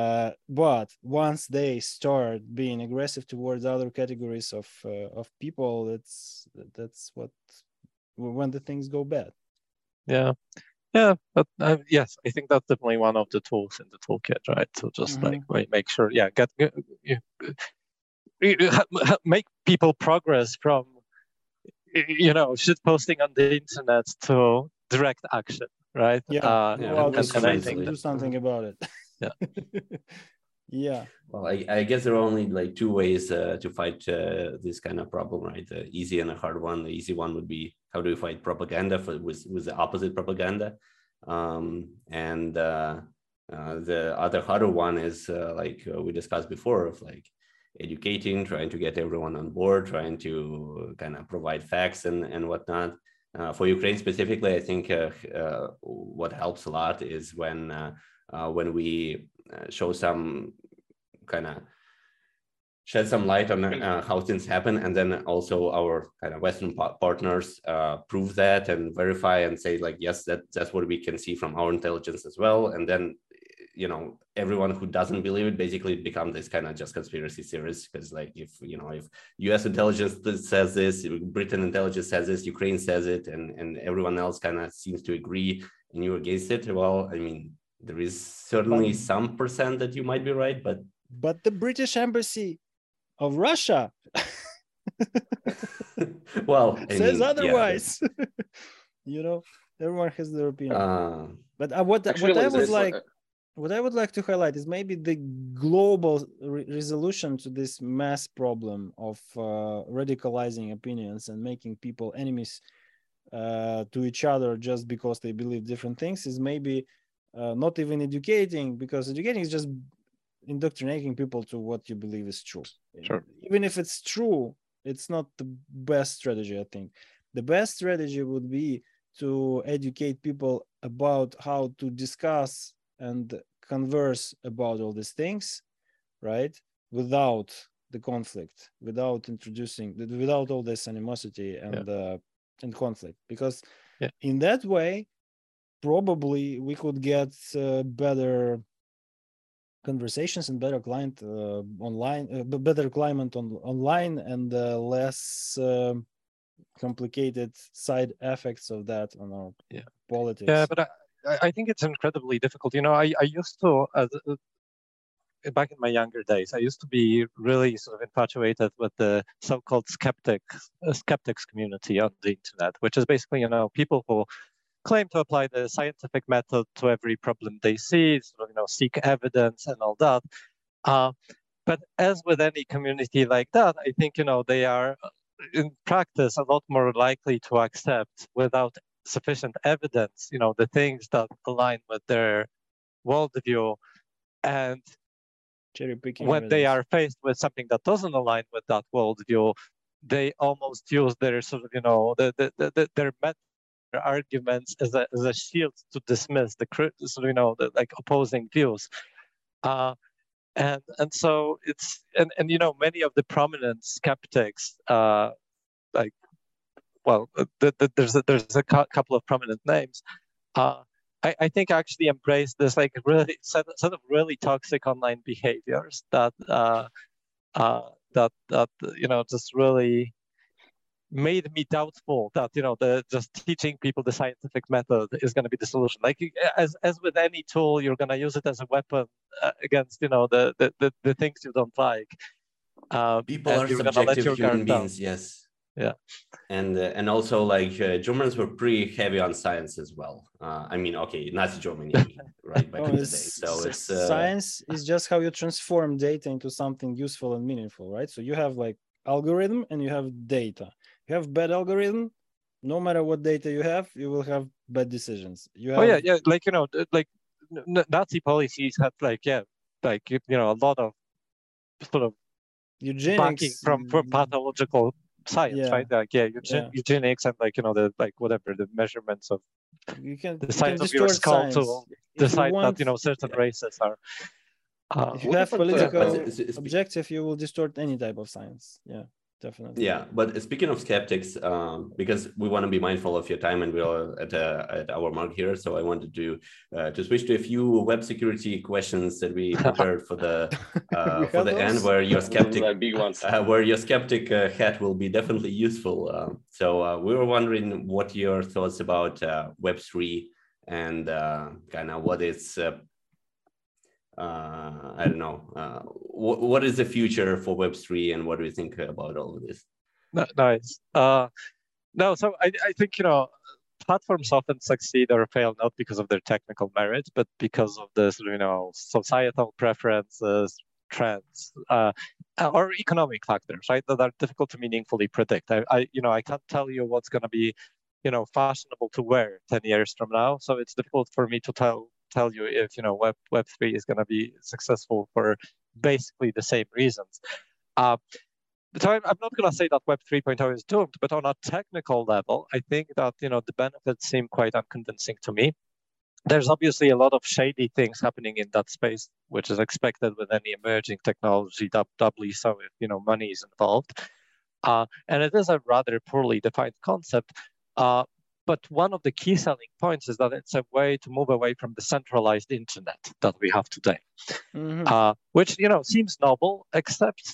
Uh, but once they start being aggressive towards other categories of uh, of people, that's that's what when the things go bad. Yeah, Yeah, but uh, yes, I think that's definitely one of the tools in the toolkit, right? So just mm-hmm. like make sure, yeah, get, get, get, get, make people progress from, you know, shit posting on the internet to direct action, right? Yeah, uh, yeah. Well, and, and, and I think do something about it. Yeah. Yeah. Well, I, I guess there are only like two ways uh, to fight uh, this kind of problem, right? The easy and a hard one. The easy one would be, how do we fight propaganda for, with, with the opposite propaganda? Um, and uh, uh, the other harder one is uh, like uh, we discussed before, of like educating, trying to get everyone on board, trying to kind of provide facts and, and whatnot. Uh, for Ukraine specifically, I think uh, uh, what helps a lot is when uh, uh, when we Uh, show some kind of shed some light on uh, how things happen, and then also our kind of Western pa- partners uh, prove that and verify and say like, yes, that that's what we can see from our intelligence as well. And then, you know, everyone who doesn't believe it basically becomes this kind of just conspiracy theories, because like if you know if U S intelligence says this, Britain intelligence says this, Ukraine says it, and and everyone else kind of seems to agree and you're against it. Well, I mean. There is certainly but, some percent that you might be right, but... But the British embassy of Russia well, says mean, otherwise. Yeah. You know, everyone has their opinion. Uh, but uh, what, actually, what I would like, like what I would like to highlight is maybe the global re- resolution to this mass problem of uh, radicalizing opinions and making people enemies uh, to each other just because they believe different things is maybe... Uh, not even educating, because educating is just indoctrinating people to what you believe is true. Sure. Even if it's true, it's not the best strategy, I think. The best strategy would be to educate people about how to discuss and converse about all these things, right? Without the conflict, without introducing, without all this animosity and, yeah. uh, and conflict. Because yeah. in that way, probably we could get uh, better conversations and better client uh, online, uh, better climate on online, and uh, less uh, complicated side effects of that on our yeah. politics. Yeah, but I, I think it's incredibly difficult. You know, I, I used to as uh, back in my younger days, I used to be really sort of infatuated with the so-called skeptics uh, skeptics community on the internet, which is basically, you know, people who claim to apply the scientific method to every problem they see, sort of, you know, seek evidence and all that. Uh, but as with any community like that, I think, you know, they are in practice a lot more likely to accept without sufficient evidence, you know, the things that align with their worldview. And when they are faced with something that doesn't align with that worldview, they almost use their sort of, you know, the, the, the, the, their method. Arguments as a, as a shield to dismiss the criticism, you know, the, like opposing views, uh, and and so it's and, and you know many of the prominent skeptics, uh, like, well, the, the, there's a, there's a cu- couple of prominent names. Uh, I, I think actually embrace this like really set, set of really toxic online behaviors that uh, uh, that that you know just really. Made me doubtful that you know the just teaching people the scientific method is going to be the solution. Like as as with any tool, you're going to use it as a weapon uh, against you know the, the the the things you don't like. Uh, people are subjective human beings, yes. Yeah, and uh, and also like uh, Germans were pretty heavy on science as well. Uh, I mean, okay, Nazi Germany, right? Back oh, in the day, so it's uh... science is just how you transform data into something useful and meaningful, right? So you have like algorithm and you have data. You have bad algorithm, no matter what data you have, you will have bad decisions. You have... Oh, yeah, yeah. Like, you know, like Nazi policies had like, yeah, like, you know, a lot of sort of eugenics backing from, from pathological science, yeah. right? Like, yeah, eugen- yeah, eugenics and like, you know, the like whatever, the measurements of you can, the size of your skull to decide want... that, you know, certain yeah. races are. Uh, if you have political uh, objective, you will distort any type of science. Yeah. Definitely. Yeah, but speaking of skeptics, um, because we want to be mindful of your time, and we are at uh, at our mark here, so I wanted to uh, to switch to a few web security questions that we prepared for the uh, for the those? end, where your skeptic uh, where your skeptic uh, hat will be definitely useful. Uh, so uh, we were wondering what your thoughts about uh, Web three and uh, kind of what is, uh, uh, I don't know, uh, wh what is the future for Web three and what do you think about all of this? No, nice. Uh, no, so I, I think, you know, platforms often succeed or fail not because of their technical merit, but because of the, you know, societal preferences, trends, uh, or economic factors, right? That are difficult to meaningfully predict. I, I you know, I can't tell you what's going to be, you know, fashionable to wear ten years from now. So it's difficult for me to tell tell you if, you know, Web Web three is going to be successful for basically the same reasons. Uh, So I'm not going to say that Web three point oh is doomed, but on a technical level, I think that, you know, the benefits seem quite unconvincing to me. There's obviously a lot of shady things happening in that space, which is expected with any emerging technology, doubly so if, you know, money is involved. Uh, and it is a rather poorly defined concept. Uh, but one of the key selling points is that it's a way to move away from the centralized internet that we have today, mm-hmm. uh, which, you know, seems novel, except...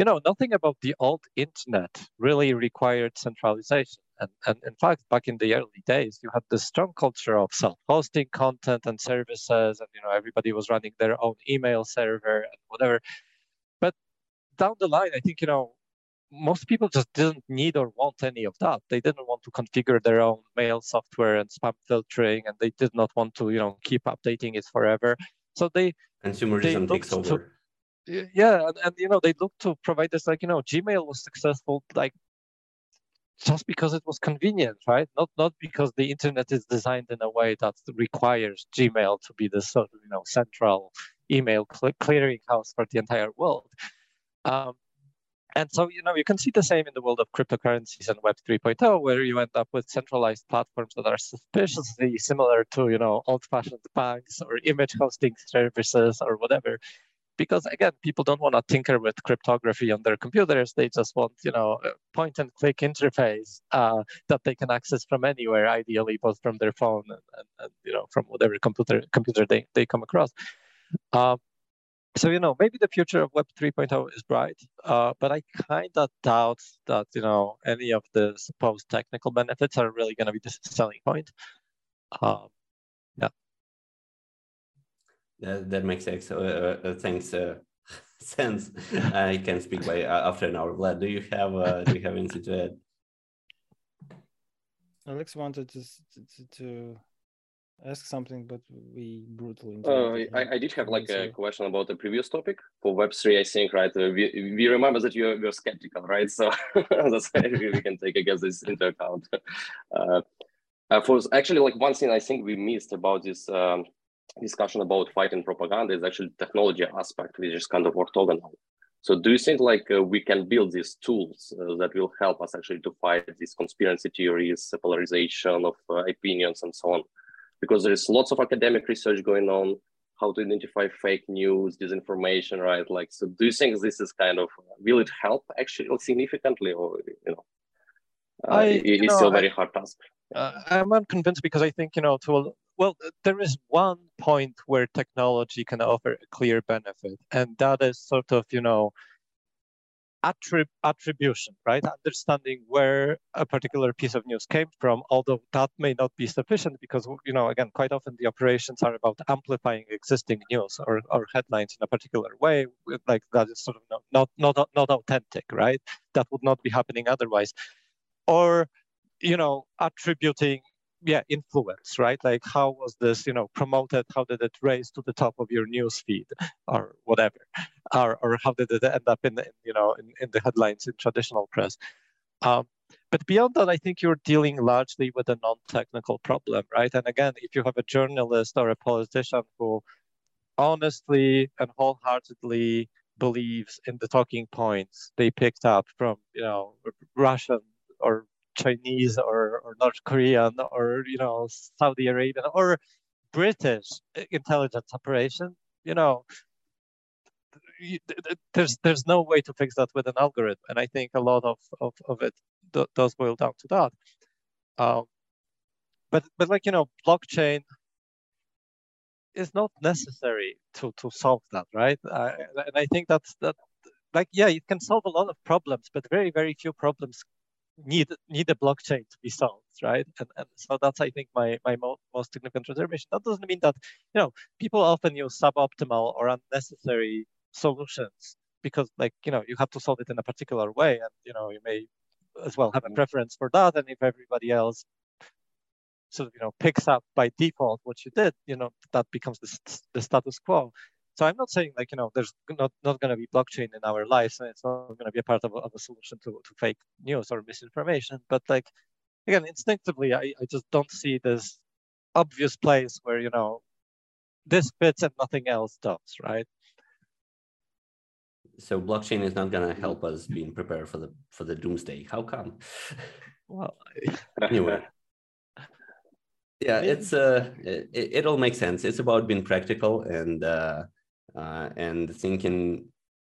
You know, nothing about the old internet really required centralization. And, and in fact, back in the early days, you had this strong culture of self-hosting content and services, and, you know, everybody was running their own email server and whatever. But down the line, I think, you know, most people just didn't need or want any of that. They didn't want to configure their own mail software and spam filtering, and they did not want to, you know, keep updating it forever. So they... Consumerism takes over. Yeah, and, and you know, they look to providers like, you know, Gmail was successful like just because it was convenient, right? Not not because the internet is designed in a way that requires Gmail to be the sort of, you know, central email clearinghouse for the entire world. Um, and so, you know, you can see the same in the world of cryptocurrencies and Web three point oh, where you end up with centralized platforms that are suspiciously similar to, you know, old-fashioned banks or image hosting services or whatever. Because again, people don't want to tinker with cryptography on their computers. They just want, you know, a point and click interface uh, that they can access from anywhere, ideally both from their phone and, and, and you know, from whatever computer computer they, they come across. Uh, so, you know, maybe the future of Web three point oh is bright, uh, but I kind of doubt that, you know, any of the supposed technical benefits are really going to be the selling point. Um, yeah. That, that makes uh, thanks, uh, sense. I can speak by uh, after an hour. Vlad, do you have uh, do you have anything to add? Alex wanted to to, to ask something, but we brutally. Oh, uh, I, I did have like a question about the previous topic for Web three. I think, right? Uh, we we remember that you were skeptical, right? So that's why we can take I guess this into account. Uh, uh, for actually, like one thing I think we missed about this. Um, discussion about fight and propaganda is actually technology aspect, which is kind of orthogonal. So do you think like uh, we can build these tools uh, that will help us actually to fight these conspiracy theories, polarization of uh, opinions and so on? Because there is lots of academic research going on, how to identify fake news, disinformation, right? Like, so do you think this is kind of, will it help actually significantly, or, you know, uh, I, it, it's know, still a very I, hard task? Uh, I'm unconvinced because I think, you know, to Well, there is one point where technology can offer a clear benefit, and that is sort of, you know, attrib attribution, right? Understanding where a particular piece of news came from, although that may not be sufficient because, you know, again, quite often the operations are about amplifying existing news or, or headlines in a particular way, like that is sort of not, not, not, not authentic, right? That would not be happening otherwise. Or, you know, attributing Yeah, influence, right? Like how was this, you know, promoted? How did it raise to the top of your news feed or whatever? Or, or how did it end up in, the, you know, in, in the headlines in traditional press? Um, but beyond that, I think you're dealing largely with a non-technical problem, right? And again, if you have a journalist or a politician who honestly and wholeheartedly believes in the talking points they picked up from, you know, Russian or Chinese or, or North Korean or, you know, Saudi Arabian or British intelligence operation, you know, there's there's no way to fix that with an algorithm. And I think a lot of, of, of it do, does boil down to that. Um, but, but like, you know, blockchain is not necessary to, to solve that, right? Uh, and I think that's, that, like, yeah, it can solve a lot of problems, but very, very few problems need need a blockchain to be solved, right? And, and so that's, I think, my my mo most significant reservation. That doesn't mean that, you know, people often use suboptimal or unnecessary solutions because, like, you know, you have to solve it in a particular way, and, you know, you may as well have a preference for that. And if everybody else sort of, you know, picks up by default what you did, you know, that becomes the, the status quo. So I'm not saying, like, you know, there's not, not going to be blockchain in our lives, and it's not going to be a part of, of a solution to, to fake news or misinformation. But, like, again, instinctively, I, I just don't see this obvious place where, you know, this fits and nothing else does, right? So blockchain is not going to help us being prepared for the for the doomsday. How come? Well, anyway. Yeah, it's uh, it, it all makes sense. It's about being practical and uh, uh, and thinking,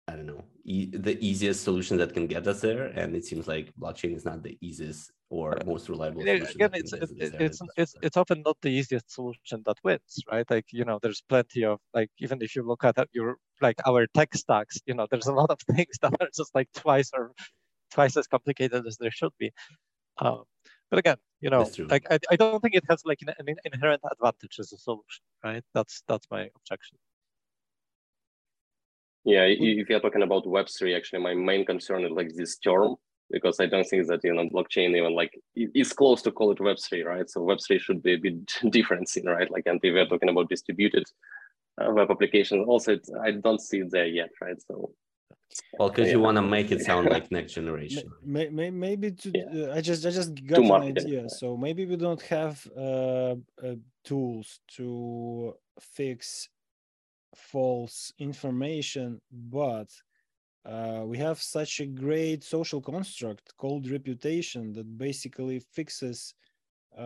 I don't know, e the easiest solution that can get us there. And it seems like blockchain is not the easiest or most reliable solution. Again, it's it's it's, it's it's often not the easiest solution that wins, right? Like, you know, there's plenty of, like, even if you look at your, like, our tech stacks, you know, there's a lot of things that are just like twice or twice as complicated as there should be. Um, But again, you know, like, I, I don't think it has, like, an, an inherent advantage as a solution, right? That's that's my objection. Yeah, if you're talking about Web three, actually, my main concern is, like, this term, because I don't think that, you know, blockchain even, like, is close to call it Web three, right? So Web three should be a bit different, right? Like, and if we're talking about distributed uh, web applications, also, it's, I don't see it there yet, right? So. Well, because yeah. you want to make it sound like next generation. Maybe, maybe to, yeah. uh, I just I just got an idea. So maybe we don't have uh, uh, tools to fix false information, but uh, we have such a great social construct called reputation that basically fixes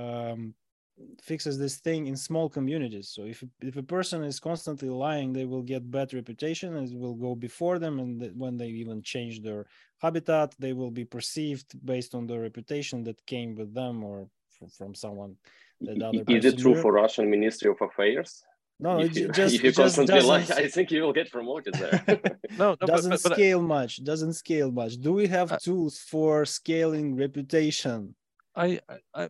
um, fixes this thing in small communities. So if if a person is constantly lying, they will get bad reputation and it will go before them, and when they even change their habitat, they will be perceived based on the reputation that came with them or from, from someone that other is person it true knew. For Russian Ministry of Affairs? No, if you, just, if you constantly lie, I think you will get promoted there. no, no, doesn't but, but, scale but, much doesn't scale much. Do we have uh, tools for scaling reputation? I I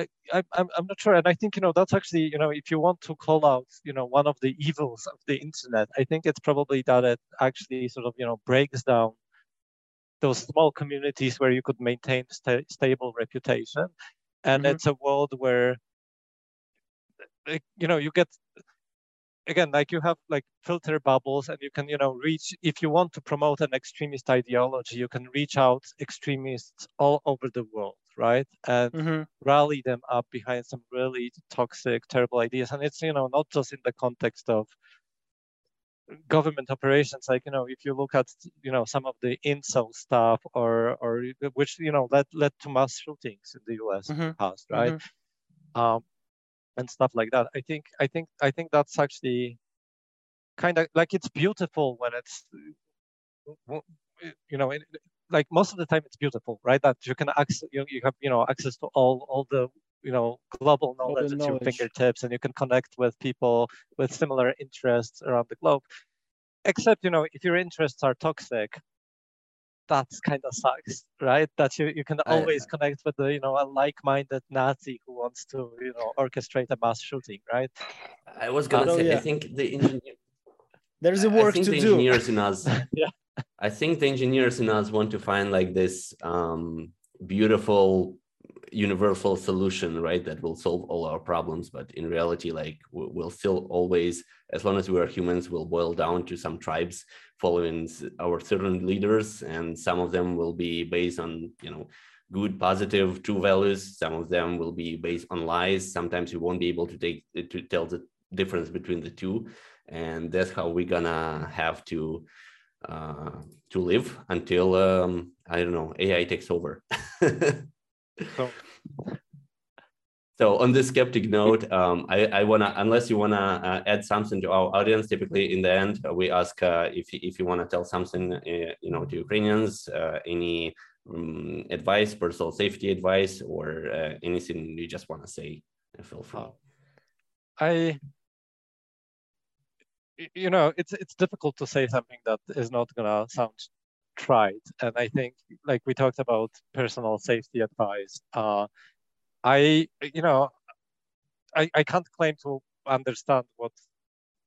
I I I'm not sure, and I think, you know, that's actually, you know, if you want to call out, you know, one of the evils of the internet, I think it's probably that it actually sort of, you know, breaks down those small communities where you could maintain sta stable reputation, and mm-hmm. it's a world where, you know, you get. Again, like, you have, like, filter bubbles, and you can, you know, reach, if you want to promote an extremist ideology, you can reach out extremists all over the world, right? And mm-hmm. rally them up behind some really toxic, terrible ideas. And it's, you know, not just in the context of government operations. Like, you know, if you look at, you know, some of the incel stuff or, or which, you know, led, led to mass shootings in the U S mm-hmm. in the past, right? Mm-hmm. um, and stuff like that. I think, I think, I think that's actually kind of, like, it's beautiful when it's, you know, it, like, most of the time it's beautiful, right? That you can access, you, you have, you know, access to all, all the, you know, global knowledge at your fingertips, and you can connect with people with similar interests around the globe. Except, you know, if your interests are toxic, that kind of sucks, right? That you, you can always I, connect with the, you know, a like-minded Nazi who wants to, you know, orchestrate a mass shooting, right? I was gonna oh, say, yeah. I think the engineer, there's a work to the do. Engineers in us, yeah. I think the engineers in us want to find, like, this um, beautiful universal solution, right? That will solve all our problems, but in reality, like, we'll still always, as long as we are humans, we'll boil down to some tribes following our certain leaders, and some of them will be based on, you know, good, positive, true values. Some of them will be based on lies. Sometimes we won't be able to take to tell the difference between the two, and that's how we're gonna have to uh, to live until um, I don't know, A I takes over. So. So on this skeptic note, um, I, I wanna, unless you wanna uh, add something to our audience, typically in the end we ask uh, if if you wanna tell something, uh, you know, to Ukrainians, uh, any um, advice, personal safety advice, or uh, anything you just wanna say. Feel free. I, you know, it's it's difficult to say something that is not gonna sound tried. And I think, like we talked about personal safety advice, uh, I, you know, I, I can't claim to understand what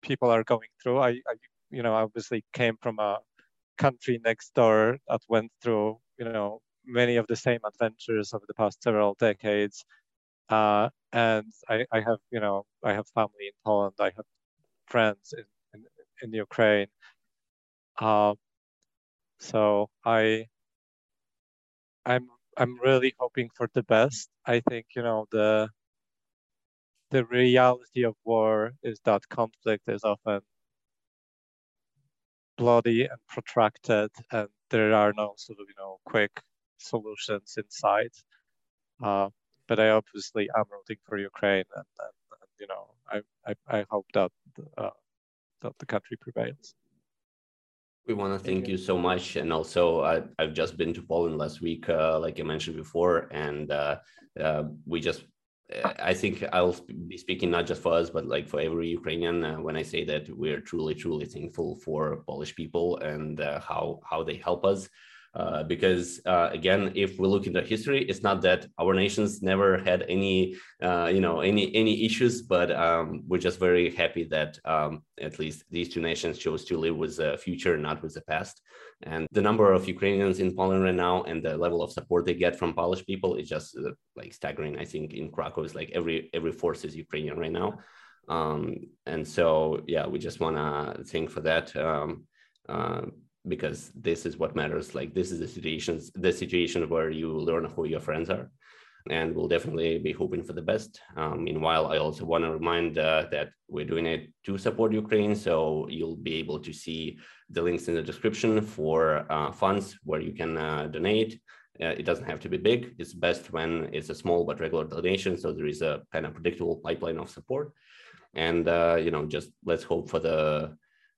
people are going through. I, I, you know, obviously came from a country next door that went through, you know, many of the same adventures over the past several decades. Uh, and I, I have, you know, I have family in Poland. I have friends in, in, in Ukraine. Uh, so I, I'm, I'm really hoping for the best. I think, you know, the, the reality of war is that conflict is often bloody and protracted, and there are no sort of, you know, quick solutions in sight. Uh, but I obviously am rooting for Ukraine, and, and, and you know, I, I, I hope that uh, that the country prevails. We want to thank, thank you. you so much. And also, I, I've just been to Poland last week, uh, like I mentioned before, and uh, uh, we just, I think I'll be speaking not just for us, but like for every Ukrainian, uh, when I say that we're truly, truly thankful for Polish people and uh, how, how they help us. Uh, because uh, again, if we look into history, it's not that our nations never had any, uh, you know, any any issues, but um, we're just very happy that um, at least these two nations chose to live with the future, not with the past. And the number of Ukrainians in Poland right now and the level of support they get from Polish people is just uh, like staggering. I think in Krakow is like every every force is Ukrainian right now, um, and so yeah, we just want to thank for that. Um, uh, because this is what matters. Like this is the situations, the situation where you learn who your friends are, and we'll definitely be hoping for the best. Um, meanwhile, I also want to remind uh, that we're doing it to support Ukraine. So you'll be able to see the links in the description for uh, funds where you can uh, donate. Uh, it doesn't have to be big. It's best when it's a small but regular donation. So there is a kind of predictable pipeline of support, and uh, you know, just let's hope for the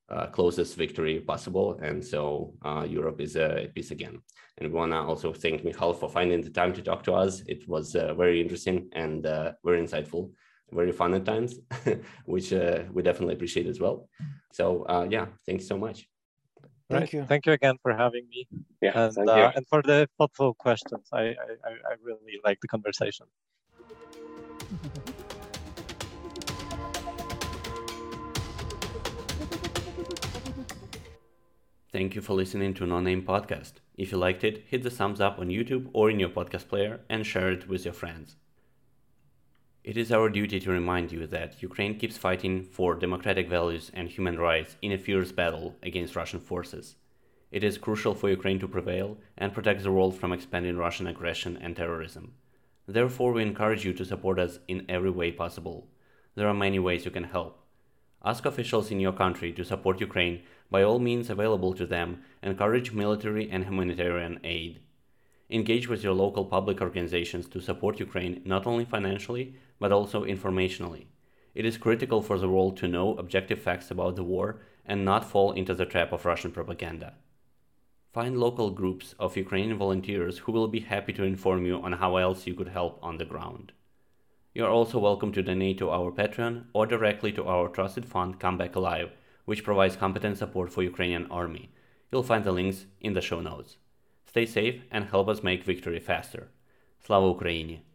Uh, closest victory possible. And so uh, Europe is uh, at peace again. And we want to also thank Michał for finding the time to talk to us. It was uh, very interesting and uh, very insightful, very fun at times, which uh, we definitely appreciate as well. So uh, yeah, thanks so much. Thank right. you. Thank you again for having me. Yeah, and, thank uh, you. And for the thoughtful questions. I, I, I really like the conversation. Thank you for listening to Non-Name Podcast. If you liked it, hit the thumbs up on YouTube or in your podcast player and share it with your friends. It is our duty to remind you that Ukraine keeps fighting for democratic values and human rights in a fierce battle against Russian forces. It is crucial for Ukraine to prevail and protect the world from expanding Russian aggression and terrorism. Therefore, we encourage you to support us in every way possible. There are many ways you can help. Ask officials in your country to support Ukraine by all means available to them, encourage military and humanitarian aid. Engage with your local public organizations to support Ukraine not only financially, but also informationally. It is critical for the world to know objective facts about the war and not fall into the trap of Russian propaganda. Find local groups of Ukrainian volunteers who will be happy to inform you on how else you could help on the ground. You are also welcome to donate to our Patreon or directly to our trusted fund Come Back Alive, which provides competent support for Ukrainian army. You'll find the links in the show notes. Stay safe and help us make victory faster. Slava Ukraini!